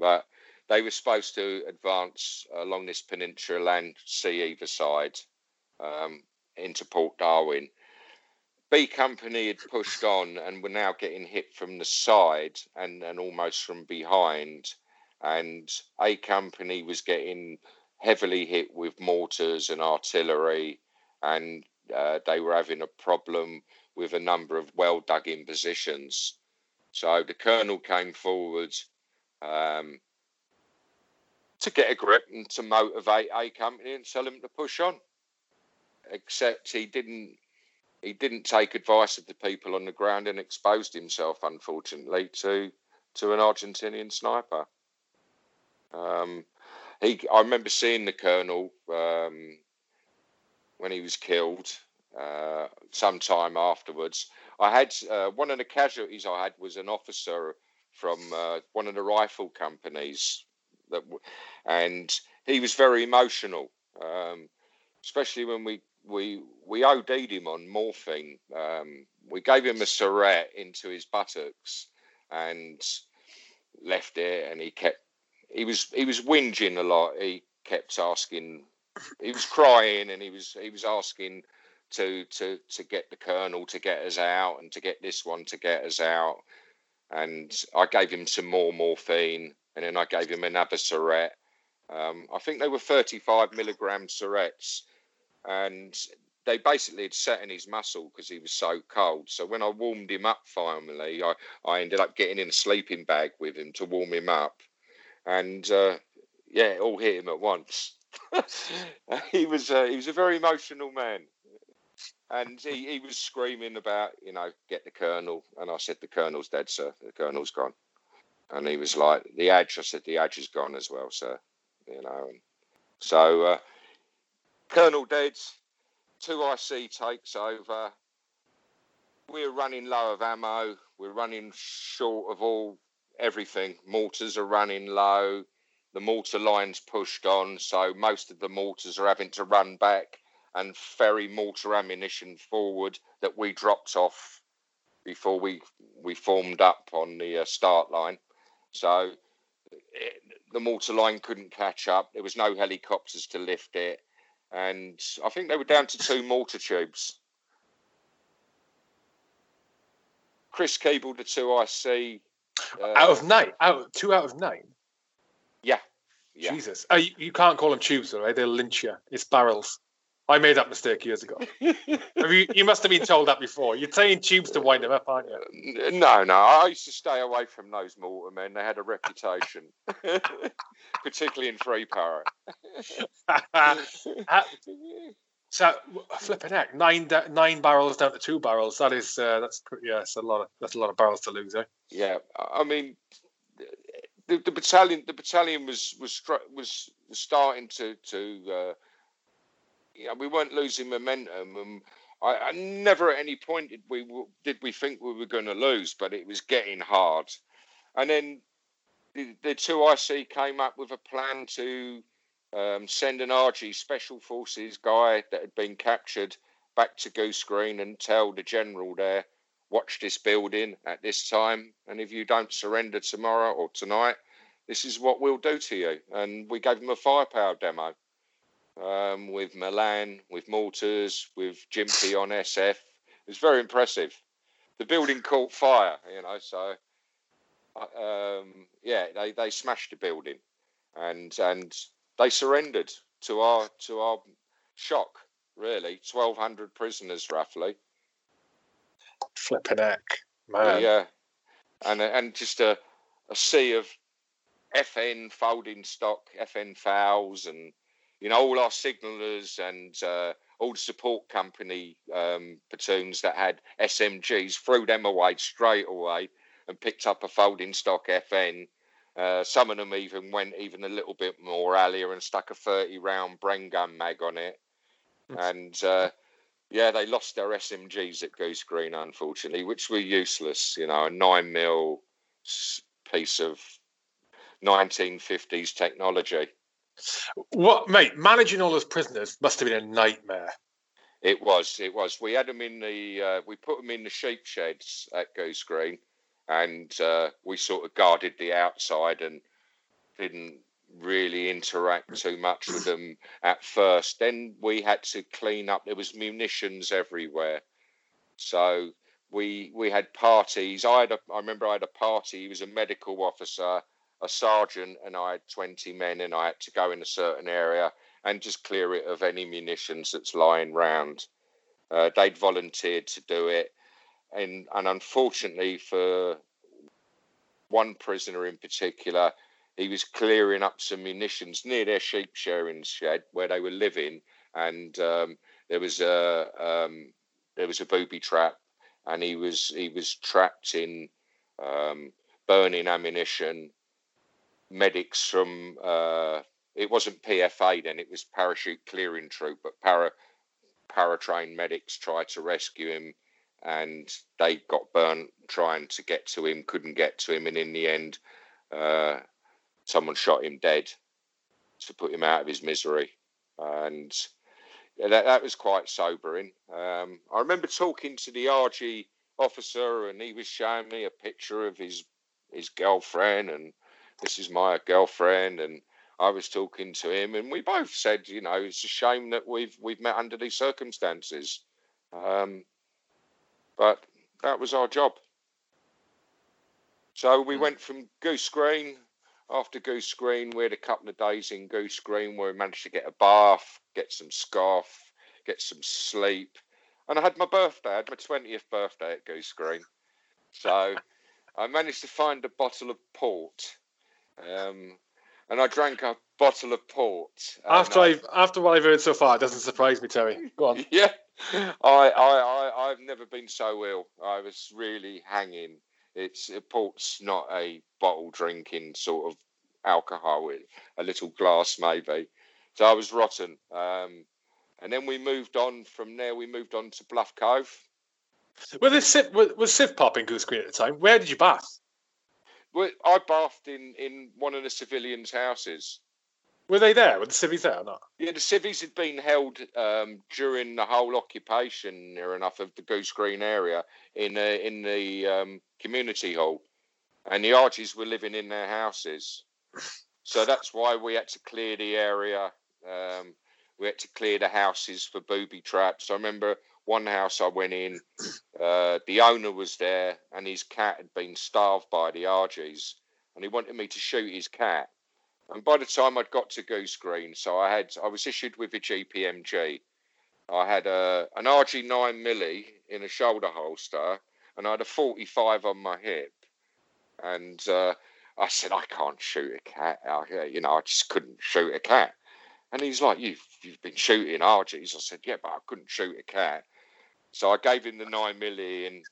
But they were supposed to advance along this peninsula, land, sea either side, um, into Port Darwin. B Company had pushed on and were now getting hit from the side and, and almost from behind. And A Company was getting heavily hit with mortars and artillery, and Uh, they were having a problem with a number of well-dug-in positions. So the colonel came forward um, to get a grip and to motivate A Company and tell them to push on. Except he didn't. He didn't take advice of the people on the ground and exposed himself, unfortunately, to to an Argentinian sniper. Um, he. I remember seeing the colonel. Um, when he was killed, uh, sometime afterwards. I had, uh, one of the casualties I had was an officer from uh, one of the rifle companies, that w- and he was very emotional, um, especially when we, we, we O D'd him on morphine. Um, we gave him a Surette into his buttocks and left it, and he kept, he was, he was whinging a lot. He kept asking, he was crying, and he was he was asking to to to get the colonel to get us out, and to get this one to get us out. And I gave him some more morphine, and then I gave him another Surette. Um, I think they were thirty-five milligram Surettes, and they basically had set in his muscle because he was so cold. So when I warmed him up finally, I, I ended up getting in a sleeping bag with him to warm him up. And, uh, yeah, it all hit him at once. he was uh, he was a very emotional man, and he, he was screaming about, you know, get the colonel. And I said, the colonel's dead, sir. The colonel's gone. And he was like, the Adge. I said, the Adge is gone as well, sir. You know. And so uh, colonel dead. two I C takes over. We're running low of ammo. We're running short of all everything. Mortars are running low. The mortar line's pushed on, so most of the mortars are having to run back and ferry mortar ammunition forward that we dropped off before we we formed up on the uh, start line. So it, the mortar line couldn't catch up. There was no helicopters to lift it. And I think they were down to two mortar tubes. Chris Keeble, the two I C. Uh, out of nine? Out, two out of nine? Yeah. yeah. Jesus. Oh, you, you can't call them tubes, though, right? They'll lynch you. It's barrels. I made that mistake years ago. you, you must have been told that before. You're saying tubes to wind them up, aren't you? No, no. I used to stay away from those mortar men. They had a reputation, particularly in Free Power. uh, so, flipping heck, nine nine barrels down to two barrels. That is, uh, that's pretty. Yeah, that's a lot of that's a lot of barrels to lose, eh? Yeah, I mean. The, the battalion, the battalion was was was starting to to, uh, you know, we weren't losing momentum, and I, I never at any point did we did we think we were going to lose, but it was getting hard. And then the, the two I C came up with a plan to um, send an R G Special Forces guy that had been captured back to Goose Green and tell the general there, watch this building at this time, and if you don't surrender tomorrow or tonight, this is what we'll do to you. And we gave them a firepower demo um, with Milan, with mortars, with Jimpy on S F. It was very impressive. The building caught fire, you know, so, um, yeah, they, they smashed the building, and and they surrendered to our, to our shock, really, twelve hundred prisoners roughly. Flipping heck, man. Yeah, and and just a, a sea of F N folding stock, F N fouls, and you know, all our signallers and uh, all the support company um, platoons that had S M Gs, threw them away straight away and picked up a folding stock F N. Uh, some of them even went even a little bit more earlier and stuck a thirty round brain gun mag on it. And uh, yeah, they lost their S M Gs at Goose Green, unfortunately, which were useless. You know, a nine mil piece of nineteen fifties technology. What, mate? Managing all those prisoners must have been a nightmare. It was. It was. We had them in the. Uh, we put them in the sheep sheds at Goose Green, and uh, we sort of guarded the outside and didn't really interact too much with them at first. Then we had to clean up. There was munitions everywhere, so we we had parties. I had a, I remember I had a party. He was a medical officer, a sergeant, and I had twenty men, and I had to go in a certain area and just clear it of any munitions that's lying round. Uh, they'd volunteered to do it, and and unfortunately for one prisoner in particular, he was clearing up some munitions near their sheep shearing shed where they were living, and um, there was a um, there was a booby trap, and he was he was trapped in um, burning ammunition. Medics from uh, it wasn't P F A then; it was parachute clearing troop, but para paratrained medics tried to rescue him, and they got burnt trying to get to him, couldn't get to him, and in the end. Uh, Someone shot him dead to put him out of his misery. And that, that was quite sobering. Um, I remember talking to the R G officer, and he was showing me a picture of his his girlfriend, and this is my girlfriend. And I was talking to him, and we both said, you know, it's a shame that we've we've met under these circumstances. Um, but that was our job. So we went from Goose Green. After Goose Green, we had a couple of days in Goose Green where we managed to get a bath, get some scarf, get some sleep. And I had my birthday. I had my twentieth birthday at Goose Green. So I managed to find a bottle of port. Um, and I drank a bottle of port. After I, I've, after what I've heard so far, it doesn't surprise me, Terry. Go on. Yeah. I, I, I, I've never been so ill. I was really hanging. It's port's not a bottle drinking sort of alcohol, a little glass maybe. So I was rotten. Um, and then we moved on from there. We moved on to Bluff Cove. Well, this was, was Civ Pop in Goose Green at the time. Where did you bath? Well, I bathed in, in one of the civilians' houses. Were they there? Were the civvies there or not? Yeah, the civvies had been held um, during the whole occupation, near enough, of the Goose Green area in a, in the um, community hall, and the Archies were living in their houses. So that's why we had to clear the area. Um, we had to clear the houses for booby traps. I remember one house I went in, uh, the owner was there, and his cat had been starved by the Archies, and he wanted me to shoot his cat. And by the time I'd got to Goose Green, so I had I was issued with a G P M G. I had a an R G nine milli in a shoulder holster, and I had a forty-five on my hip. And uh, I said, I can't shoot a cat. I, you know, I just couldn't shoot a cat. And he's like, you've you've been shooting R Gs. I said, yeah, but I couldn't shoot a cat. So I gave him the nine milli, and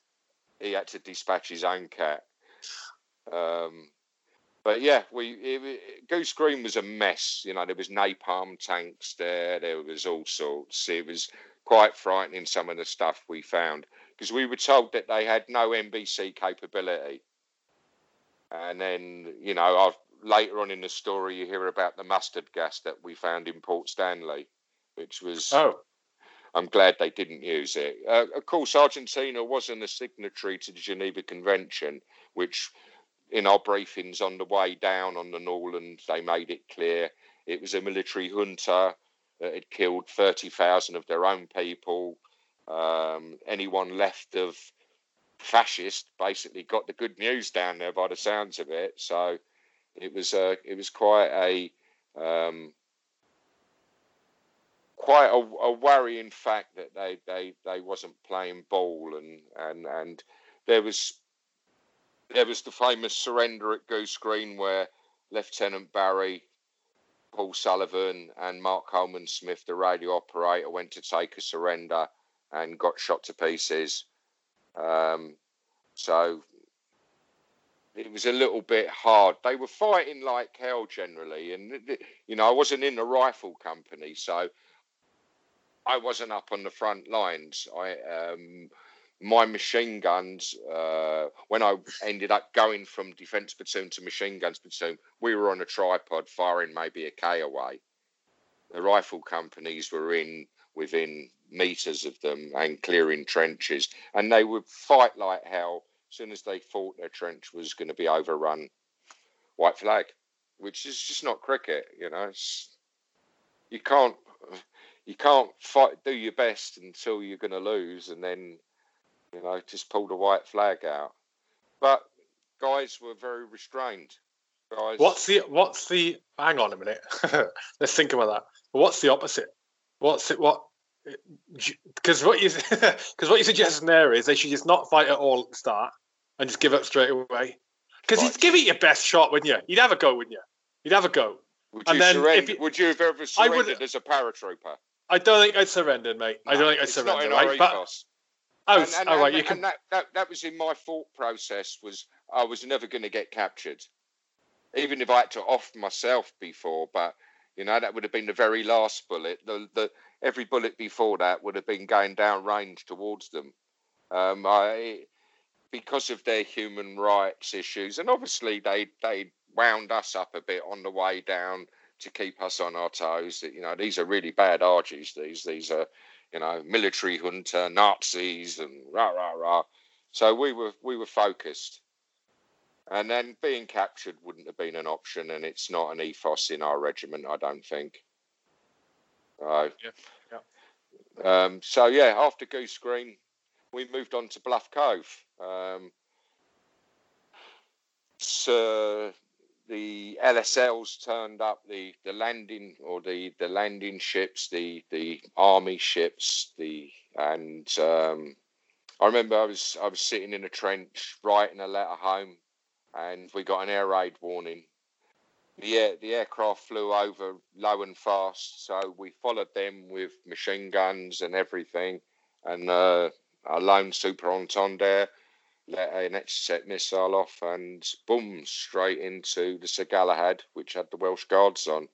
he had to dispatch his own cat. Um. But yeah, we it, Goose Green was a mess. You know, there was napalm tanks there. There was all sorts. It was quite frightening, some of the stuff we found, because we were told that they had no N B C capability. And then, you know, I've, later on in the story, you hear about the mustard gas that we found in Port Stanley, which was... Oh. I'm glad they didn't use it. Uh, of course, Argentina wasn't a signatory to the Geneva Convention, which... In our briefings on the way down on the Norland, they made it clear it was a military junta that had killed thirty thousand of their own people. Um, anyone left of fascist basically got the good news down there, by the sounds of it. So it was a, it was quite a um, quite a, a worrying fact that they they they wasn't playing ball, and and and there was. There was the famous surrender at Goose Green where Lieutenant Barry Paul Sullivan and Mark Coleman-Smith, the radio operator, went to take a surrender and got shot to pieces. Um, so it was a little bit hard. They were fighting like hell generally. And, you know, I wasn't in the rifle company, so I wasn't up on the front lines. I um, my machine guns, uh, when I ended up going from defence platoon to machine guns platoon, we were on a tripod firing maybe a K away. The rifle companies were in within metres of them and clearing trenches. And they would fight like hell. As soon as they thought their trench was going to be overrun, white flag, which is just not cricket, you know. It's, you can't, you can't fight, do your best until you're going to lose, and then, you know, just pull the white flag out. But guys were very restrained. Guys, what's the what's the? Hang on a minute. Let's think about that. What's the opposite? What's it? What? Because what you because what you're suggesting there is they should just not fight at all at the start and just give up straight away. Because you'd give it your best shot, wouldn't you? You'd have a go, wouldn't you? You'd have a go. Would and you then surrender? You, would you have ever surrendered as a paratrooper? I don't think I surrendered, mate. No, I don't think I surrendered. Not in our right? ethos. But, oh, and, and, oh, right. And, you can... and that, that, that was in my thought process. Was I was never going to get captured, even if I had to off myself before. But you know, that would have been the very last bullet. The the Every bullet before that would have been going down range towards them. Um, I, because of their human rights issues, and obviously they they wound us up a bit on the way down to keep us on our toes. You know, these are really bad argies. These these are, you know, military junta, Nazis, and rah rah rah. So we were we were focused, and then being captured wouldn't have been an option, and it's not an ethos in our regiment, I don't think. So, yeah, yeah. Um, so yeah, after Goose Green, we moved on to Bluff Cove. Um, so the L S Ls turned up, the, the landing or the, the landing ships, the the army ships, the and um, I remember I was I was sitting in a trench writing a letter home, and we got an air raid warning. The, air, the aircraft flew over low and fast, so we followed them with machine guns and everything. And uh, our lone super entendre let an Exocet missile off, and boom, straight into the Sir Galahad, which had the Welsh Guards on.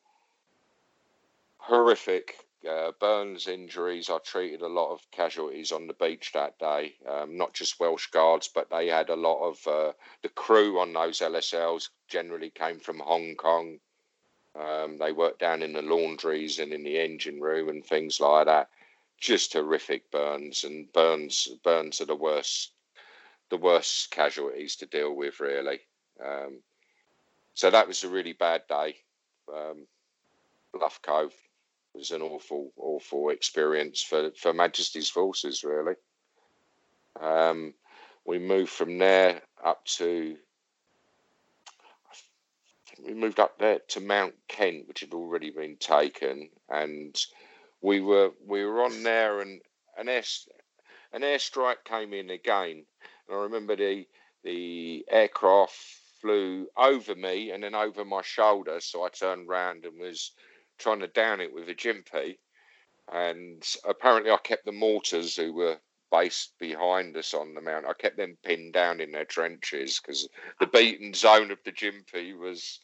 Horrific uh, burns, injuries. I treated a lot of casualties on the beach that day, um, not just Welsh Guards, but they had a lot of uh, the crew on those L S Ls. Generally came from Hong Kong. Um, they worked down in the laundries and in the engine room and things like that. Just horrific burns, and burns burns are the worst, the worst casualties to deal with, really. Um, so that was a really bad day. Um, Bluff Cove was an awful, awful experience for, for Majesty's forces, really. Um, we moved from there up to... We moved up there to Mount Kent, which had already been taken, and we were we were on there, and an air an airstrike came in again. And I remember the the aircraft flew over me and then over my shoulder, so I turned round and was trying to down it with a jimpy. And apparently, I kept the mortars who were based behind us on the mountain. I kept them pinned down in their trenches because the beaten zone of the jimpy was.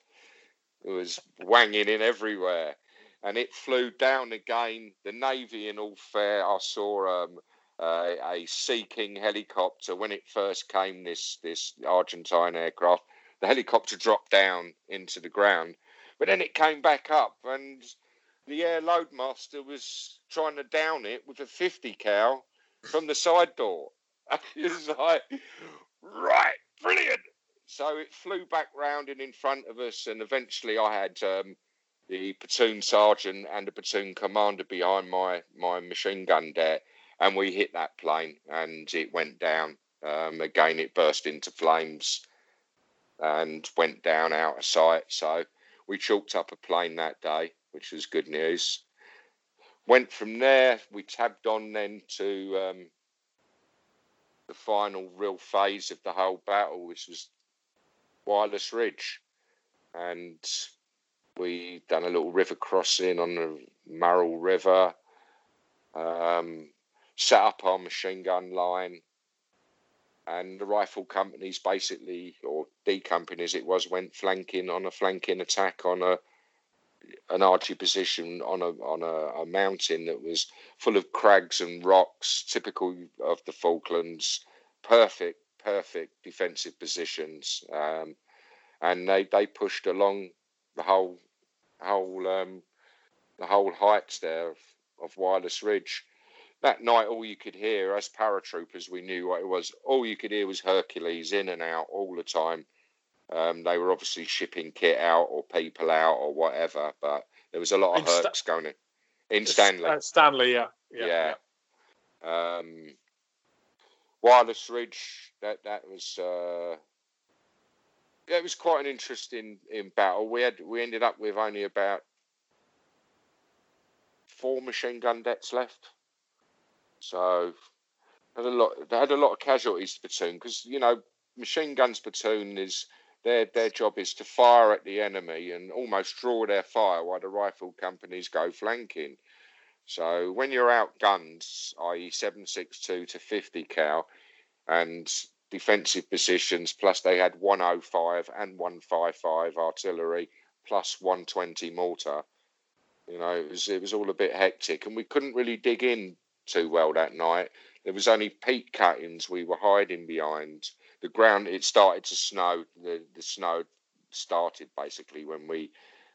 It was wanging in everywhere, and it flew down again. The Navy, in all fair, I saw um, uh, a Sea King helicopter when it first came. This this Argentine aircraft, the helicopter dropped down into the ground, but then it came back up, and the air loadmaster was trying to down it with a fifty cal from the side door. It was like, right, brilliant. So it flew back round and in front of us, and eventually I had um, the platoon sergeant and the platoon commander behind my, my machine gun there, and we hit that plane, and it went down. Um, again, it burst into flames and went down out of sight. So we chalked up a plane that day, which was good news. Went from there, we tabbed on then to um, the final real phase of the whole battle, which was Wireless Ridge, and We done a little river crossing on the Murrell River, um, set up our machine gun line, and the rifle companies basically, or D company as it was, went flanking on a flanking attack on a an archery position on a on a, a mountain that was full of crags and rocks, typical of the Falklands, perfect, perfect defensive positions. Um, and they, they pushed along the whole whole um, the whole heights there of, of Wireless Ridge. That night, all you could hear, as paratroopers, we knew what it was. All you could hear was Hercules in and out all the time. Um, they were obviously shipping kit out or people out or whatever, but there was a lot of Hercs Sta- going in. In Stanley. Uh, Stanley, yeah. Yeah. yeah. yeah. Um, Wireless Ridge, that, that was... Uh, it was quite an interesting in battle. We had we ended up with only about four machine gun decks left. So had a lot, they had a lot of casualties to platoon because, you know, machine guns platoon is their their job is to fire at the enemy and almost draw their fire while the rifle companies go flanking. So when you're outgunned, that is seven six two to fifty cal and defensive positions, plus they had one oh five and one fifty-five artillery, plus one twenty mortar. You know, it was, it was all a bit hectic and we couldn't really dig in too well that night. There was only peat cuttings we were hiding behind. The ground, it started to snow. The, the snow started basically when we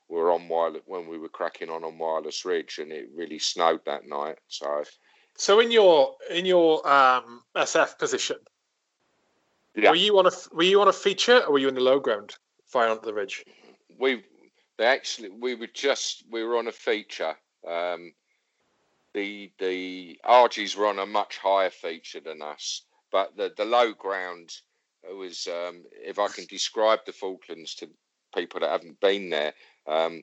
were on Wireless, when we were cracking on on Wireless Ridge, and it really snowed that night. So, so in your in your um, S F position, yeah. were you on a were you on a feature or were you in the low ground firing onto the ridge? We they actually we were just we were on a feature. Um, The the Argies were on a much higher feature than us, but the, the low ground was, um, if I can describe the Falklands to people that haven't been there, um,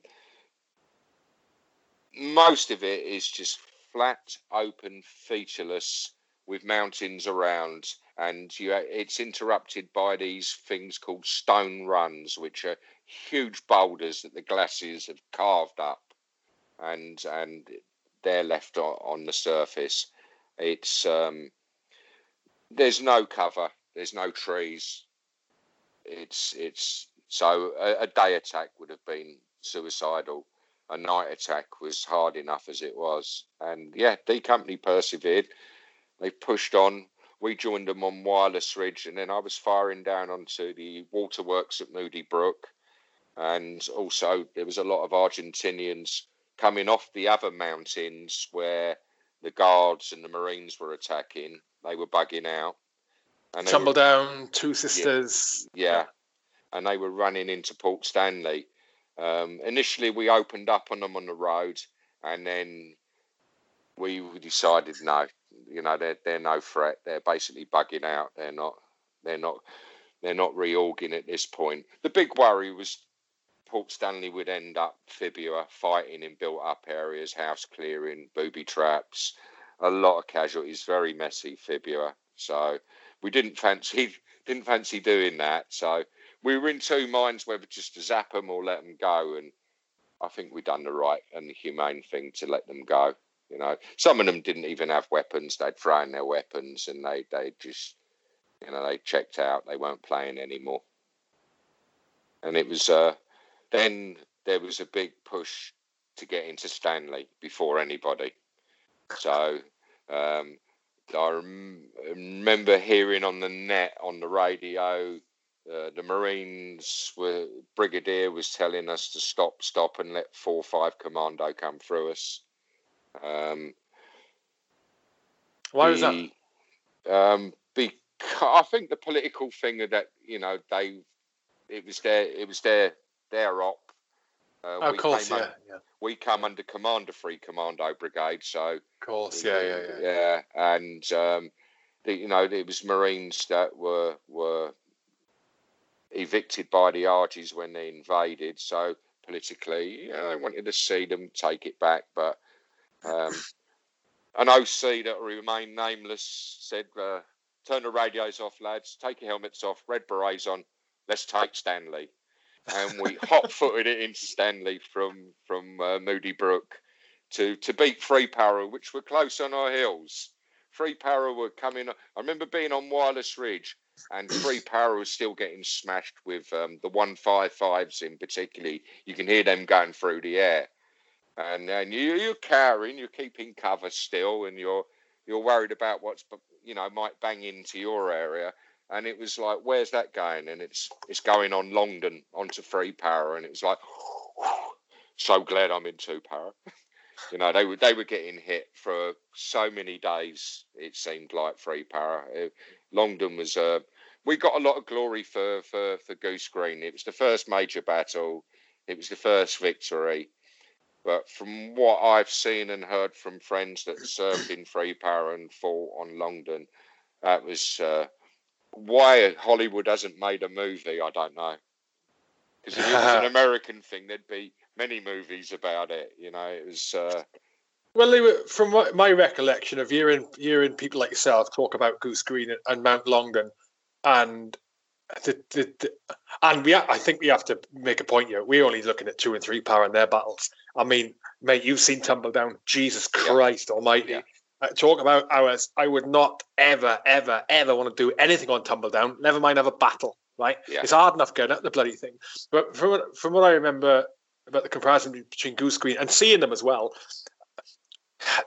most of it is just flat, open, featureless, with mountains around, and you, it's interrupted by these things called stone runs, which are huge boulders that the glaciers have carved up, and and. They're left on the surface. It's um, there's no cover. There's no trees. It's it's so a, a day attack would have been suicidal. A night attack was hard enough as it was. And yeah, D Company persevered. They pushed on. We joined them on Wireless Ridge, and then I was firing down onto the waterworks at Moody Brook, and also there was a lot of Argentinians coming off the other mountains where the guards and the Marines were attacking. They were bugging out. And Tumble were, Down, Two Sisters. Yeah, yeah. And they were running into Port Stanley. Um, initially, we opened up on them on the road, and then we decided, no, you know, they're, they're no threat. They're basically bugging out. They're not, they're not, they're not reorging at this point. The big worry was Port Stanley would end up FIBUA fighting in built-up areas, house clearing, booby traps, a lot of casualties, very messy FIBUA. So we didn't fancy didn't fancy doing that. So we were in two minds whether just to zap them or let them go. And I think we done the right and the humane thing to let them go. You know, some of them didn't even have weapons; they'd thrown their weapons and they they just, you know, they checked out. They weren't playing anymore. And it was. Uh, Then there was a big push to get into Stanley before anybody. So um, I rem- remember hearing on the net, on the radio, uh, the Marines, were, Brigadier was telling us to stop, stop and let four five Commando come through us. Um, Why the, was that? Um, because I think the political thing that, you know, they, it was their, it was their, Their op. Uh, oh, of course, yeah, under, yeah. We come under command of Free Commando Brigade, so. Of course, yeah, yeah, yeah. Yeah, yeah. And um, the, you know, it was Marines that were were evicted by the Argies when they invaded. So politically, you know, I wanted to see them take it back, but um, an O C that remained nameless said, uh, "Turn the radios off, lads. Take your helmets off. Red berets on. Let's take Stanley." and we hot-footed it into Stanley from from uh, Moody Brook to to beat Free Para, which were close on our heels. Free Para were coming. I remember being on Wireless Ridge, and Free Para was still getting smashed with um, the one fifty-fives in particularly. You can hear them going through the air, and and you you're carrying, you're keeping cover still, and you're you're worried about what's you know might bang into your area. And it was like, where's that going? And it's it's going on Longdon onto Free Para, and it was like, so glad I'm in Two Para. You know, they were they were getting hit for so many days. It seemed like Free Para. It, Longdon was a. Uh, we got a lot of glory for, for for Goose Green. It was the first major battle. It was the first victory. But from what I've seen and heard from friends that served in Free Para and fought on Longdon, that was. Uh, Why Hollywood hasn't made a movie, I don't know. Because if it was an American thing, there'd be many movies about it. You know, it was. Uh... Well, they were, from my, my recollection of hearing hearing people like yourself talk about Goose Green and, and Mount Longdon, and the, the, the and we, ha- I think we have to make a point here. We're only looking at two and three power in their battles. I mean, mate, you've seen Tumble Down. Jesus Christ yeah. Almighty. Yeah. Talk about ours. I would not ever, ever, ever want to do anything on Tumble Down. Never mind have a battle, right? Yeah. It's hard enough going up the bloody thing. But from what, from what I remember about the comparison between Goose Green and seeing them as well,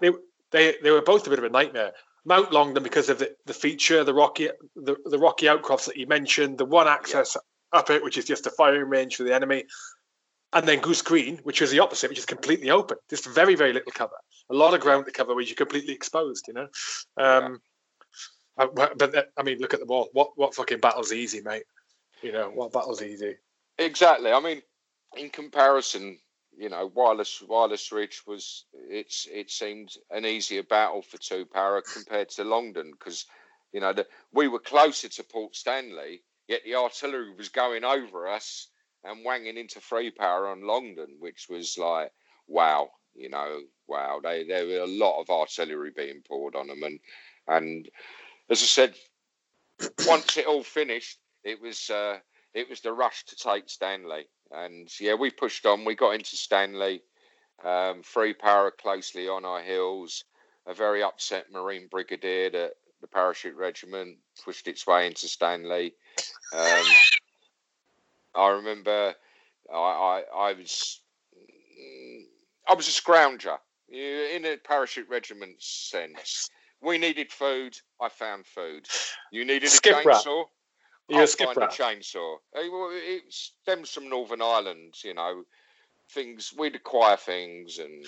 they they they were both a bit of a nightmare. Mount Longdon because of the, the feature, the rocky the, the rocky outcrops that you mentioned, the one access yeah. up it, which is just a firing range for the enemy. And then Goose Green, which is the opposite, which is completely open. Just very, very little cover. A lot of ground to cover where you're completely exposed, you know? Um, yeah. But, I mean, look at the ball. What what fucking battle's easy, mate? You know, what battle's easy? Exactly. I mean, in comparison, you know, Wireless Wireless Ridge was, it's it seemed an easier battle for Two Para compared to Longdon because, you know, the, we were closer to Port Stanley, yet the artillery was going over us and wanging into Free Para on Longdon, which was like, wow, you know, wow. They, there were a lot of artillery being poured on them. And, and as I said, once it all finished, it was uh, it was the rush to take Stanley. And, yeah, we pushed on. We got into Stanley, um, Free Para closely on our heels, a very upset Marine Brigadier that the parachute regiment pushed its way into Stanley. Um I remember I, I, I was I was a scrounger in a parachute regiment sense. We needed food. I found food. You needed skip a chainsaw. I found a chainsaw. It, it stems from Northern Ireland, you know. Things we'd acquire things and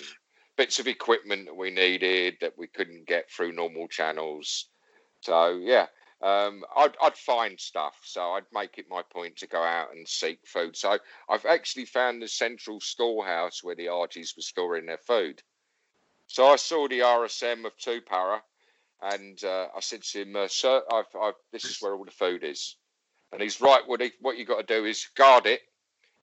bits of equipment that we needed that we couldn't get through normal channels. So yeah. Um, I'd, I'd find stuff, so I'd make it my point to go out and seek food. So I've actually found the central storehouse where the R Gs were storing their food. So I saw the R S M of Two Para, and uh, I said to him, uh, "Sir, I've, I've, this is where all the food is." And he's right, Woody. What you got to do is guard it.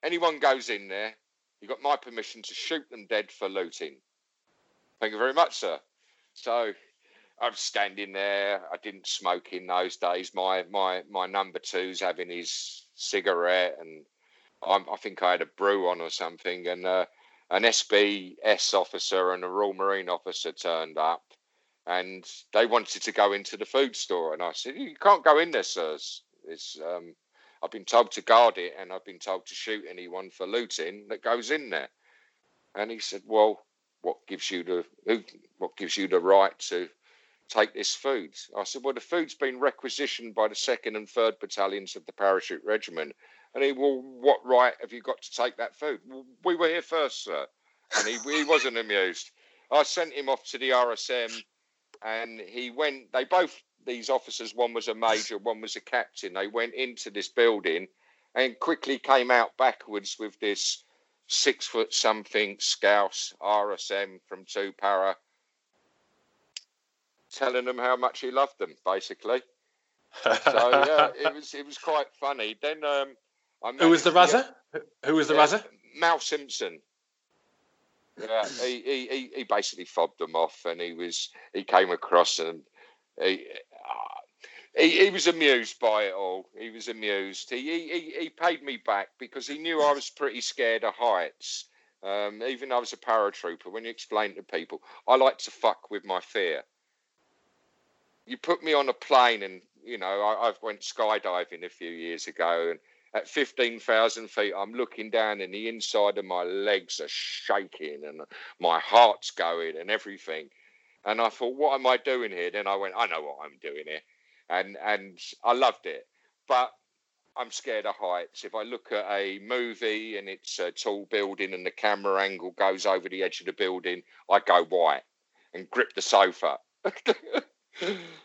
Anyone goes in there, you got my permission to shoot them dead for looting. Thank you very much, sir. So. I'm standing there. I didn't smoke in those days. My my my number two's having his cigarette, and I'm, I think I had a brew on or something. And uh, an S B S officer and a Royal Marine officer turned up, and they wanted to go into the food store. And I said, "You can't go in there, sirs. It's um, I've been told to guard it, and I've been told to shoot anyone for looting that goes in there." And he said, "Well, what gives you the what gives you the right to?" Take this food. I said, well, the food's been requisitioned by the second and third battalions of the parachute regiment. And he, well, what right have you got to take that food? Well, we were here first, sir. And he, he wasn't amused. I sent him off to the R S M and he went, they both, these officers, one was a major, one was a captain. They went into this building and quickly came out backwards with this six foot something Scouse R S M from Two Para. Telling them how much he loved them, basically. So yeah, it was it was quite funny. Then um, I who was the Razzer? Yeah, who was the yeah, Razzer? Mal Simpson. Yeah, he, he he basically fobbed them off, and he was he came across and he, uh, He, he was amused by it all. He was amused. He, he he paid me back because he knew I was pretty scared of heights. Um, even though I was a paratrooper, when you explain to people, I like to fuck with my fear. You put me on a plane and, you know, I, I went skydiving a few years ago, and at fifteen thousand feet, I'm looking down and the inside of my legs are shaking and my heart's going and everything. And I thought, what am I doing here? Then I went, I know what I'm doing here. And and I loved it, but I'm scared of heights. If I look at a movie and it's a tall building and the camera angle goes over the edge of the building, I go white and grip the sofa.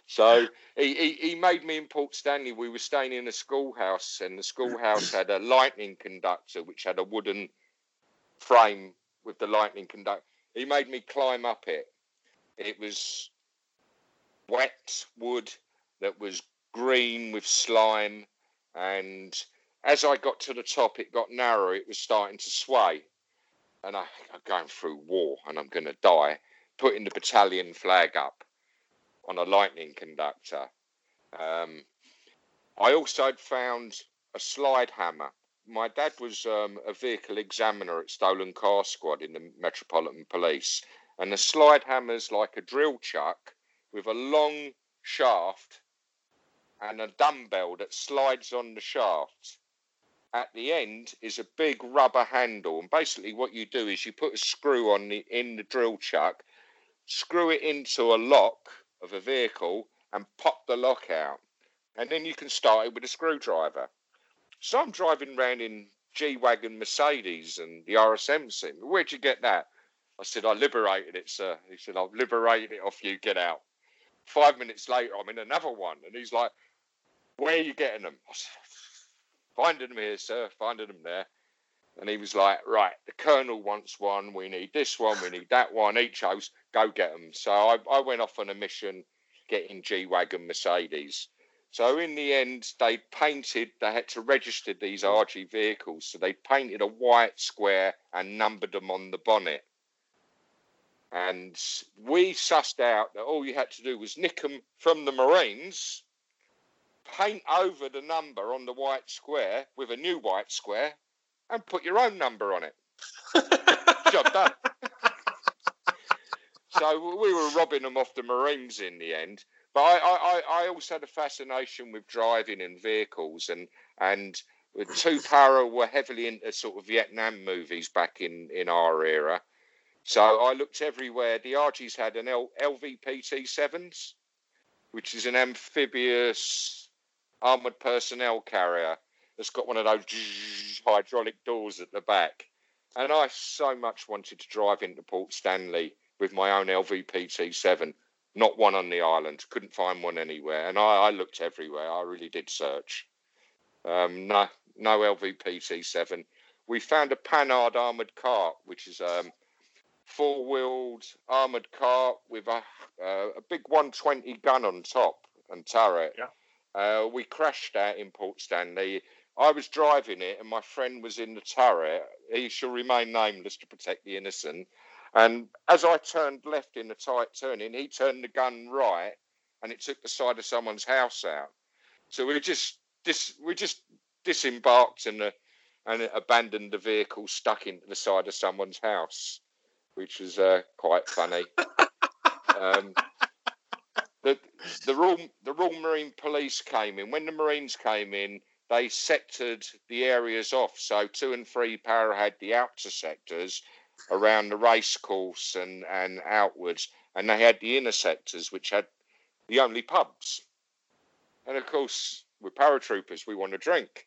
So he, he, he made me in Port Stanley. We were staying in a schoolhouse, and the schoolhouse had a lightning conductor, which had a wooden frame with the lightning conductor. He made me climb up it. It was wet wood that was green with slime, and as I got to the top, it got narrow. It was starting to sway, and I, I'm going through war, and I'm going to die, putting the battalion flag up on a lightning conductor. Um, I also had found a slide hammer. My dad was um, a vehicle examiner at Stolen Car Squad in the Metropolitan Police, and the slide hammer's like a drill chuck with a long shaft and a dumbbell that slides on the shaft. At the end is a big rubber handle, and basically what you do is you put a screw on the in the drill chuck, screw it into a lock of a vehicle, and pop the lock out, and then you can start it with a screwdriver. So I'm driving around in G-Wagon Mercedes and the R S M sim. Where'd you get that? I said, I liberated it, sir. He said, I've liberated it off you, get out. Five minutes later, I'm in another one, and he's like, where are you getting them? I said, finding them here, sir, finding them there. And he was like, right, the colonel wants one, we need this one, we need that one, each house, go get them. So I, I went off on a mission getting G-Wagon Mercedes. So in the end, they painted, they had to register these R G vehicles, so they painted a white square and numbered them on the bonnet. And we sussed out that all you had to do was nick them from the Marines, paint over the number on the white square with a new white square, and put your own number on it. Job done. So we were robbing them off the Marines in the end. But I, I, I also had a fascination with driving and vehicles, and and Two Para were heavily into sort of Vietnam movies back in, in our era. So I looked everywhere. The Argies had an L V P T seven s, which is an amphibious armoured personnel carrier. It's got one of those hydraulic doors at the back. And I so much wanted to drive into Port Stanley with my own L V P T seven. Not one on the island. Couldn't find one anywhere. And I, I looked everywhere. I really did search. Um, no, no L V P T seven. We found a Panhard armoured cart, which is um, four-wheeled armoured cart with a, uh, a big one twenty gun on top and turret. Yeah. Uh, we crashed out in Port Stanley. I was driving it, and my friend was in the turret. He shall remain nameless to protect the innocent. And as I turned left in the tight turning, he turned the gun right, and it took the side of someone's house out. So we just dis- we just disembarked and, uh, and abandoned the vehicle stuck into the side of someone's house, which was uh, quite funny. um, the the Royal, the Royal Marine Police came in. When the Marines came in, they sectored the areas off. So two and three Para had the outer sectors around the race course and, and outwards. And they had the inner sectors, which had the only pubs. And, of course, we're paratroopers. We want to drink.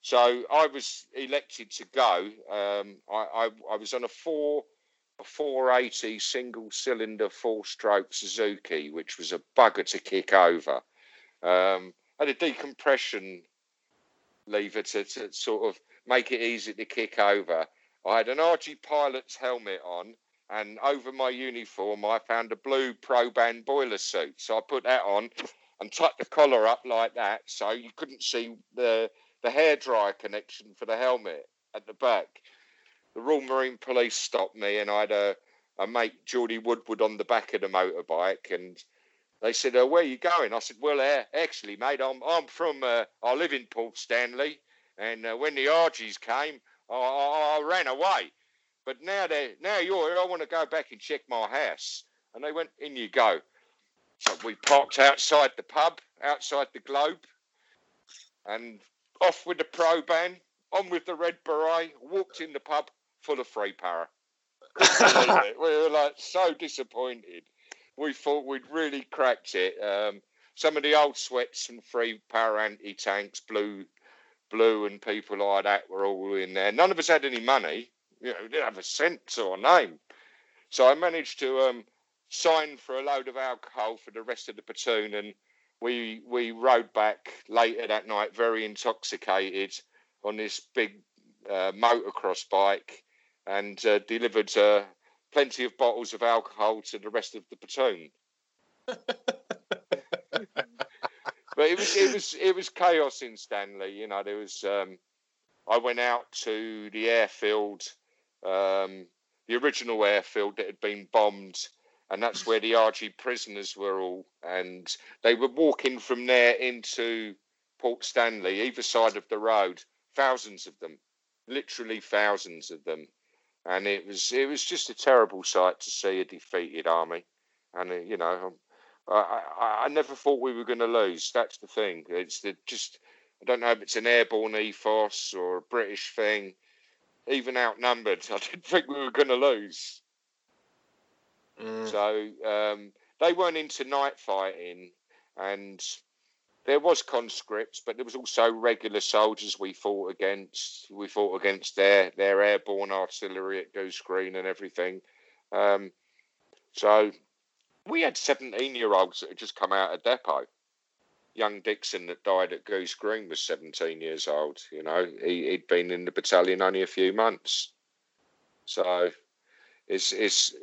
So I was elected to go. Um, I, I, I was on a four... a four eighty single-cylinder four-stroke Suzuki, which was a bugger to kick over. Um, had a decompression lever to, to sort of make it easy to kick over. I had an R G pilot's helmet on, and over my uniform I found a blue pro-band boiler suit. So I put that on and tucked the collar up like that, so you couldn't see the, the hairdryer connection for the helmet at the back. The Royal Marine Police stopped me, and I had a, a mate, Geordie Woodward, on the back of the motorbike, and They said, oh, where are you going? I said, well, uh, actually, mate, I'm I'm from, uh, I live in Port Stanley, and uh, when the Argies came, I, I, I ran away. But now they now you're here, I want to go back and check my house. And they went, in you go. So we parked outside the pub, outside the Globe, and off with the pro ban, on with the red beret, walked in the pub full of free para. We were like so disappointed. We thought we'd really cracked it. Um, some of the old sweats and free para anti-tanks, blue, blue and people like that were all in there. None of us had any money. You know, we didn't have a cent or a name. So I managed to um, sign for a load of alcohol for the rest of the platoon, and we we rode back later that night very intoxicated on this big uh, motocross bike and uh, delivered... Uh, plenty of bottles of alcohol to the rest of the platoon. But it was it was it was chaos in Stanley. You know, there was. Um, I went out to the airfield, um, the original airfield that had been bombed, and that's where the R G prisoners were all, and they were walking from there into Port Stanley, either side of the road. Thousands of them, literally thousands of them. And it was it was just a terrible sight to see a defeated army, and uh, you know, I, I I never thought we were going to lose. That's the thing. It's the just I don't know if it's an airborne ethos or a British thing. Even outnumbered, I didn't think we were going to lose. Mm. So um, they weren't into night fighting, and there was conscripts, but there was also regular soldiers we fought against. We fought against their, their airborne artillery at Goose Green and everything. Um, so we had seventeen-year-olds that had just come out of Depot. Young Dixon that died at Goose Green was seventeen years old. You know, he, he'd been in the battalion only a few months. So it's it's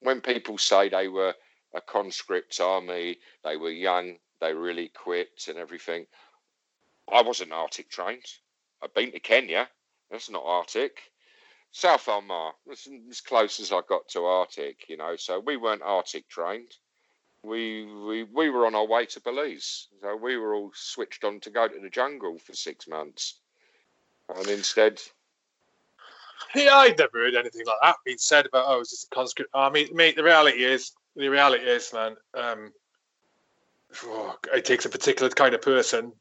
when people say they were a conscript army, they were young, they really equipped and everything. I wasn't Arctic trained. I've been to Kenya. That's not Arctic. South Armagh, that's as close as I got to Arctic, you know. So we weren't Arctic trained. We we we were on our way to Belize. So we were all switched on to go to the jungle for six months. And instead... Yeah, I'd never heard anything like that being said about, oh, it's just a conscript army. I mean, mate, the reality is, the reality is, man... Um, it takes a particular kind of person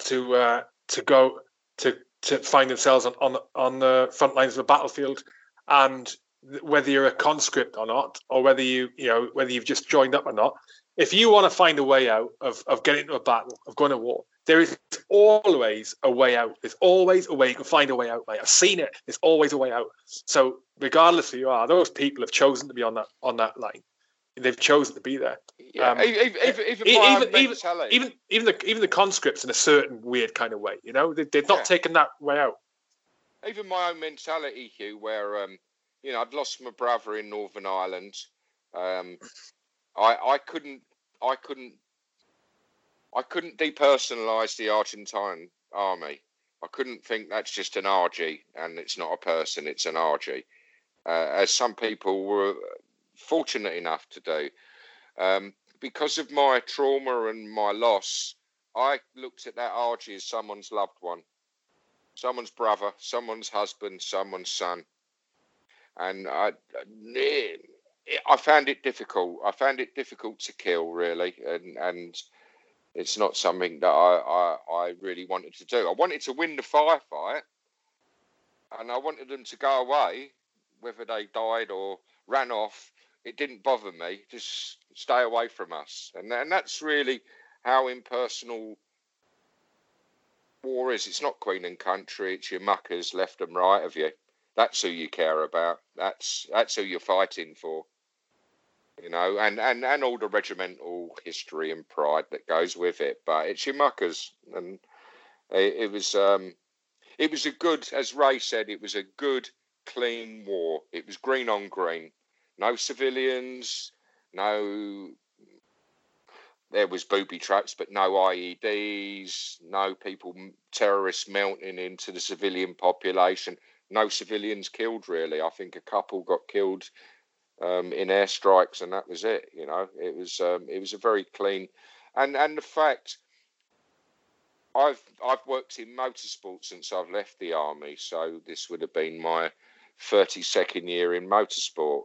to uh, to go to to find themselves on, on on the front lines of the battlefield, and whether you're a conscript or not, or whether you you know whether you've just joined up or not, if you want to find a way out of, of getting into a battle, of going to war, there is always a way out. There's always a way you can find a way out. Mate. I've seen it. There's always a way out. So regardless who you are, those people have chosen to be on that on that line. They've chosen to be there. Yeah, um, even, even, even, even, even, even, the, even the conscripts in a certain weird kind of way, you know, they, they've not yeah. taken that way out. Even my own mentality, Hugh, where, um, you know, I'd lost my brother in Northern Ireland. Um, I, I couldn't, I couldn't, I couldn't depersonalise the Argentine army. I couldn't think that's just an R G and it's not a person, it's an R G. Uh, as some people were... fortunate enough to do. Um, because of my trauma and my loss, I looked at that R G as someone's loved one, someone's brother, someone's husband, someone's son. And I, I found it difficult. I found it difficult to kill, really. And, and it's not something that I, I, I really wanted to do. I wanted to win the firefight, and I wanted them to go away, whether they died or ran off. It didn't bother me. Just stay away from us. And, and that's really how impersonal war is. It's not Queen and Country. It's your muckers left and right of you. That's who you care about. That's that's who you're fighting for. You know, and, and, and all the regimental history and pride that goes with it. But it's your muckers. And it, it was um, it was a good, as Ray said, it was a good, clean war. It was green on green. No civilians, no, there was booby traps, but no I E Ds, no people, terrorists melting into the civilian population, no civilians killed really. I think a couple got killed um, in airstrikes, and that was it. You know, it was um, it was a very clean, and and the fact I've I've worked in motorsport since I've left the army, so this would have been my thirty-second year in motorsport.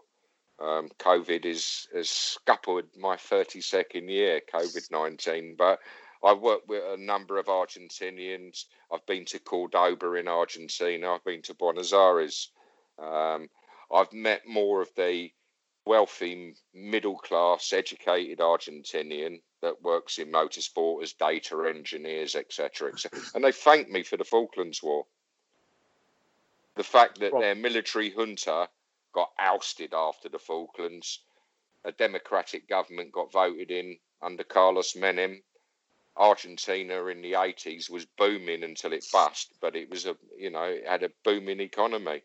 Um, COVID is, has scuppered my thirty-second year, COVID nineteen, but I've worked with a number of Argentinians. I've been to Cordoba in Argentina. I've been to Buenos Aires. Um, I've met more of the wealthy, middle-class, educated Argentinian that works in motorsport as data engineers, et cetera, et cetera. And they thanked me for the Falklands War. The fact that their military junta got ousted after the Falklands, a democratic government got voted in under Carlos Menem. Argentina in the eighties was booming until it bust, but it was a, you know, it had a booming economy.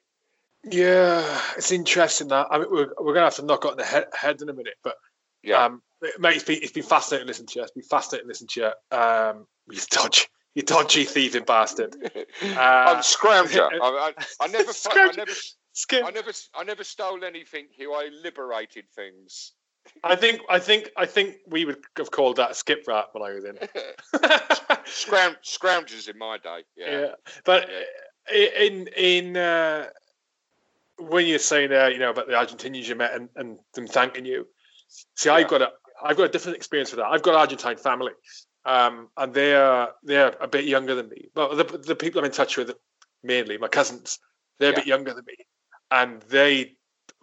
Yeah, it's interesting that I mean we're we're gonna have to knock on the head, head in a minute, but yeah, um, it, mate, it's been it's been fascinating to listen to you. It's been fascinating to listen to you. Um, you dodge, you dodgy thieving bastard. Uh, I'm scrounger. I, I, I never, I never, I never, I never stole anything. Hugh, I liberated things. I think I think I think we would have called that skip rat when I was in. Scroung, scroungers in my day, yeah. yeah. But yeah. in in uh, when you're saying uh, you know about the Argentinians you met and, and them thanking you, see, yeah. I've got a I've got a different experience with that. I've got an Argentine family, um, and they're they're a bit younger than me. But the the people I'm in touch with, mainly my cousins, they're yeah. a bit younger than me, and they.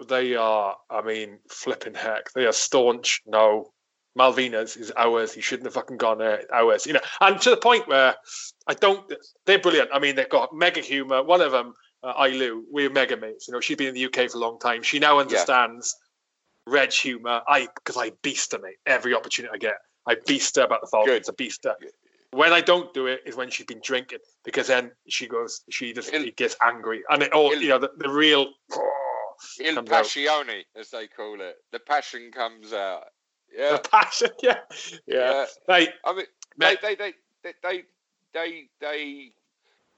They are, I mean, flipping heck. They are staunch. No, Malvinas is ours. He shouldn't have fucking gone there. It's ours, you know. And to the point where I don't. They're brilliant. I mean, they've got mega humour. One of them, uh, Ailu, we're mega mates. You know, she's been in the U K for a long time. She now understands yeah. Reg humour. I because I beast her, mate. Every opportunity I get, I beast her about the Falklands. I beast her. Good. When I don't do it is when she's been drinking, because then she goes, she just Il- gets angry, and it all, Il- you know, the, the real. Il passione, as they call it. The passion comes out. Yeah. The passion, yeah. Yeah. yeah. Hey, I mean, they, they, they, they, they, they, they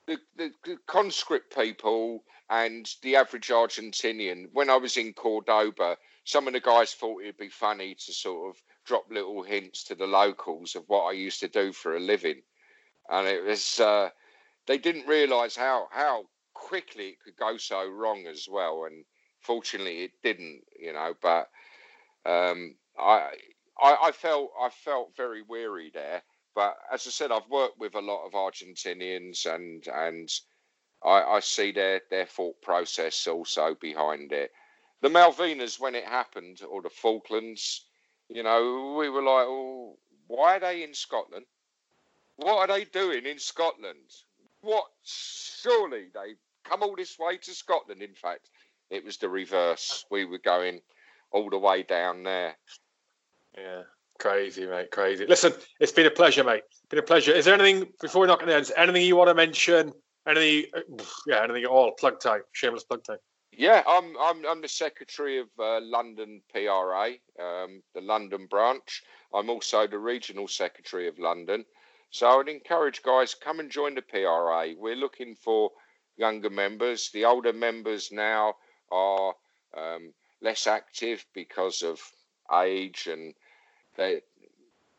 the, the, the conscript people and the average Argentinian, when I was in Cordoba, some of the guys thought it'd be funny to sort of drop little hints to the locals of what I used to do for a living. And it was, uh, they didn't realise how, how quickly it could go so wrong as well. And, fortunately, it didn't, you know. But um, I, I, I felt, I felt very weary there. But as I said, I've worked with a lot of Argentinians, and and I, I see their their thought process also behind it. The Malvinas, when it happened, or the Falklands, you know, we were like, oh, why are they in Scotland? What are they doing in Scotland? What? Surely they come all this way to Scotland. In fact. It was the reverse. We were going all the way down there. Yeah, crazy, mate, crazy. Listen, it's been a pleasure, mate. Been a pleasure. Is there anything before we knock on the ends? Anything you want to mention? Anything? Yeah, anything at all? Plug time, shameless plug time. Yeah, I'm I'm I'm the secretary of uh, London P R A, um, the London branch. I'm also the regional secretary of London. So I would encourage guys, come and join the P R A. We're looking for younger members. The older members now. Are um, less active because of age and their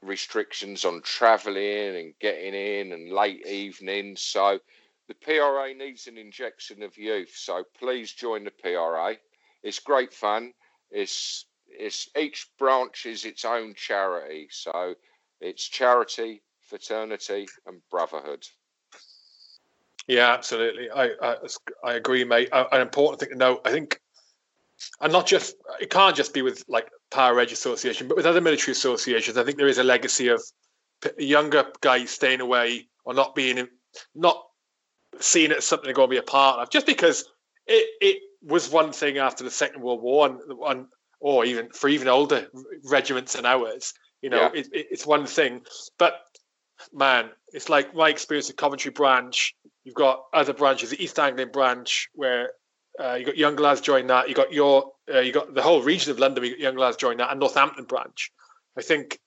restrictions on travelling and getting in and late evenings. So the P R A needs an injection of youth. So please join the P R A. It's great fun. It's it's each branch is its own charity. So it's charity, fraternity, and brotherhood. Yeah, absolutely. I, I I agree, mate. An important thing to note, I think, and not just it can't just be with like Power Reg Association, but with other military associations. I think there is a legacy of younger guys staying away or not being not seeing it as something to go and be a part of. Just because it, it was one thing after the Second World War, and, and or even for even older regiments and ours, you know, yeah. it, it, it's one thing. But man, it's like my experience at Coventry branch. You've got other branches, the East Anglian branch, where uh, you got young lads join that. You got your, uh, you got the whole region of London. You got young lads join that, and Northampton branch. I think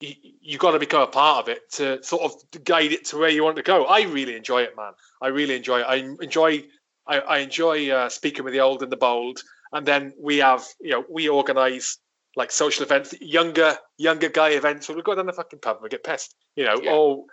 you, you've got to become a part of it to sort of guide it to where you want to go. I really enjoy it, man. I really enjoy it. I enjoy, I, I enjoy uh, speaking with the old and the bold, And then we have, you know, we organise like social events, younger younger guy events. So we go down the fucking pub and we get pissed, you know. Yeah. Oh,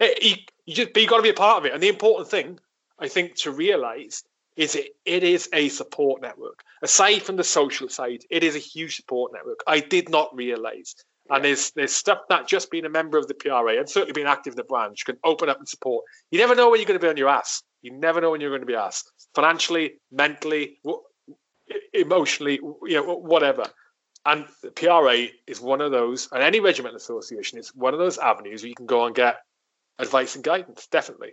it, it, you just, but you got to be a part of it. And the important thing, I think, to realise is it, it is a support network. Aside from the social side, it is a huge support network. I did not realise. Yeah. And there's there's stuff that just being a member of the P R A and certainly being active in the branch can open up and support. You never know when you're going to be on your ass. You never know when you're going to be asked. Financially, mentally, w- emotionally, you know, whatever. And the P R A is one of those, and any regimental association is one of those avenues where you can go and get advice and guidance. Definitely.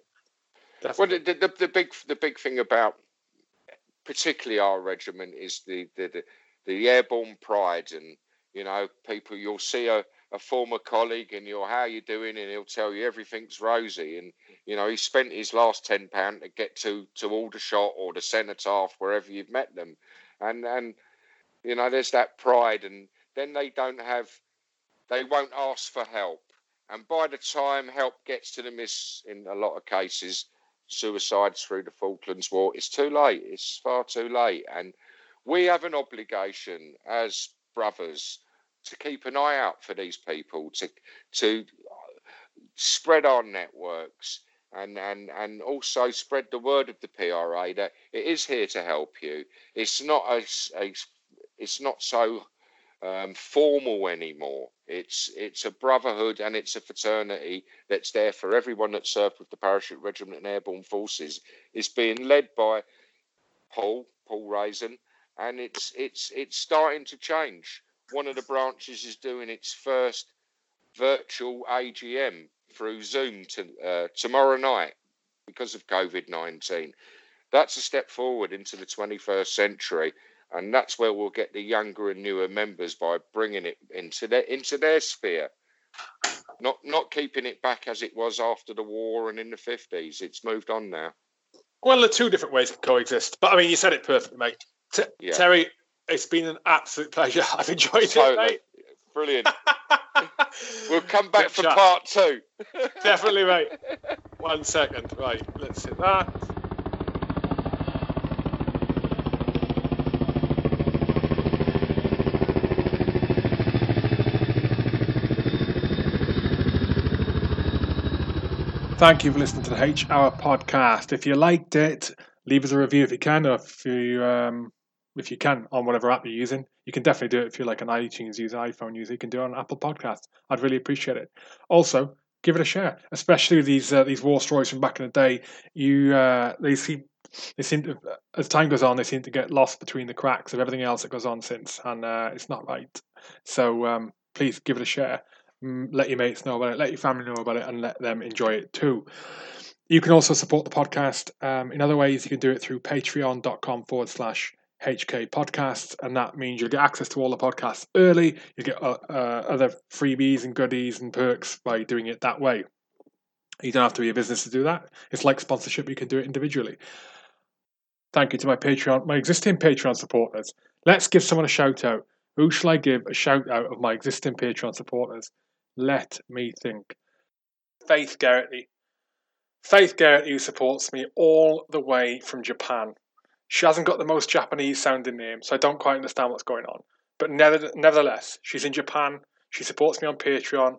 Definitely. Well, the, the the big the big thing about particularly our regiment is the the the, the airborne pride, and you know, people, you'll see a, a former colleague and you'll, how you doing? And he'll tell you everything's rosy. And, you know, he spent his last ten pounds to get to, to Aldershot or the Cenotaph, wherever you've met them. And, and, you know, there's that pride. And then they don't have, they won't ask for help. And by the time help gets to them, it's, in a lot of cases, suicide through the Falklands War. It's too late. It's far too late. And we have an obligation as brothers to keep an eye out for these people, to to spread our networks and and and also spread the word of the P R A that it is here to help you. It's not a, a it's not so um, formal anymore. It's it's a brotherhood and it's a fraternity that's there for everyone that served with the Parachute Regiment and Airborne Forces. It's being led by Paul Paul Raison. And it's it's it's starting to change. One of the branches is doing its first virtual A G M through Zoom to, uh, tomorrow night because of COVID nineteen. That's a step forward into the twenty-first century, and that's where we'll get the younger and newer members by bringing it into their into their sphere, not not keeping it back as it was after the war and in the fifties. It's moved on now. Well, there are two different ways to coexist, but I mean, you said it perfectly, mate. T- yeah. Terry, it's been an absolute pleasure. I've enjoyed totally. it, mate. Brilliant. We'll come back Good for chat. part two. Definitely, mate. One second. Right, let's hit that. Thank you for listening to the H Hour podcast. If you liked it, leave us a review if you can, or if you... Um... if you can, on whatever app you're using. You can definitely do it if you're like an iTunes user, iPhone user. You can do it on Apple Podcasts. I'd really appreciate it. Also, give it a share, especially these uh, these war stories from back in the day. You uh, they seem they seem to, as time goes on, they seem to get lost between the cracks of everything else that goes on since, and uh, it's not right. So um, please give it a share. Let your mates know about it. Let your family know about it, and let them enjoy it too. You can also support the podcast um, in other ways. You can do it through patreon.com forward slash H K podcasts, and that means you'll get access to all the podcasts early. You'll get uh, uh, other freebies and goodies and perks by doing it that way. You don't have to be a business to do that. It's like sponsorship. You can do it individually. Thank you to my Patreon, my existing Patreon supporters. Let's give someone a shout out. Who shall I give a shout out of my existing Patreon supporters? Let me think. Faith Garrity. Faith Garrity, who supports me all the way from Japan. She hasn't got the most Japanese-sounding name, so I don't quite understand what's going on. But nevertheless, she's in Japan, she supports me on Patreon,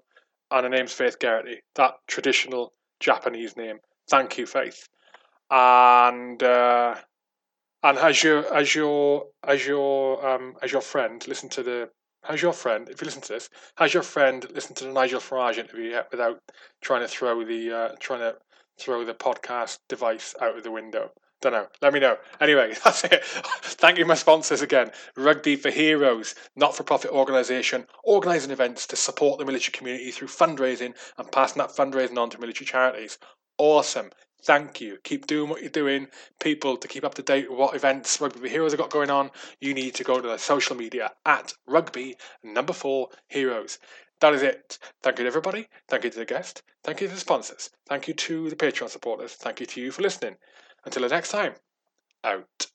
and her name's Faith Garrity, that traditional Japanese name. Thank you, Faith. And uh, and has your as your as your um as your friend listen to the has your friend if you listen to this has your friend listened to the Nigel Farage interview yet without trying to throw the uh, trying to throw the podcast device out of the window? Don't know. Let me know. Anyway, that's it. Thank you, my sponsors again. Rugby for Heroes, not-for-profit organisation, organising events to support the military community through fundraising and passing that fundraising on to military charities. Awesome. Thank you. Keep doing what you're doing. People, to keep up to date with what events Rugby for Heroes have got going on, you need to go to their social media at Rugby number four Heroes. That is it. Thank you to everybody. Thank you to the guest. Thank you to the sponsors. Thank you to the Patreon supporters. Thank you to you for listening. Until the next time, out.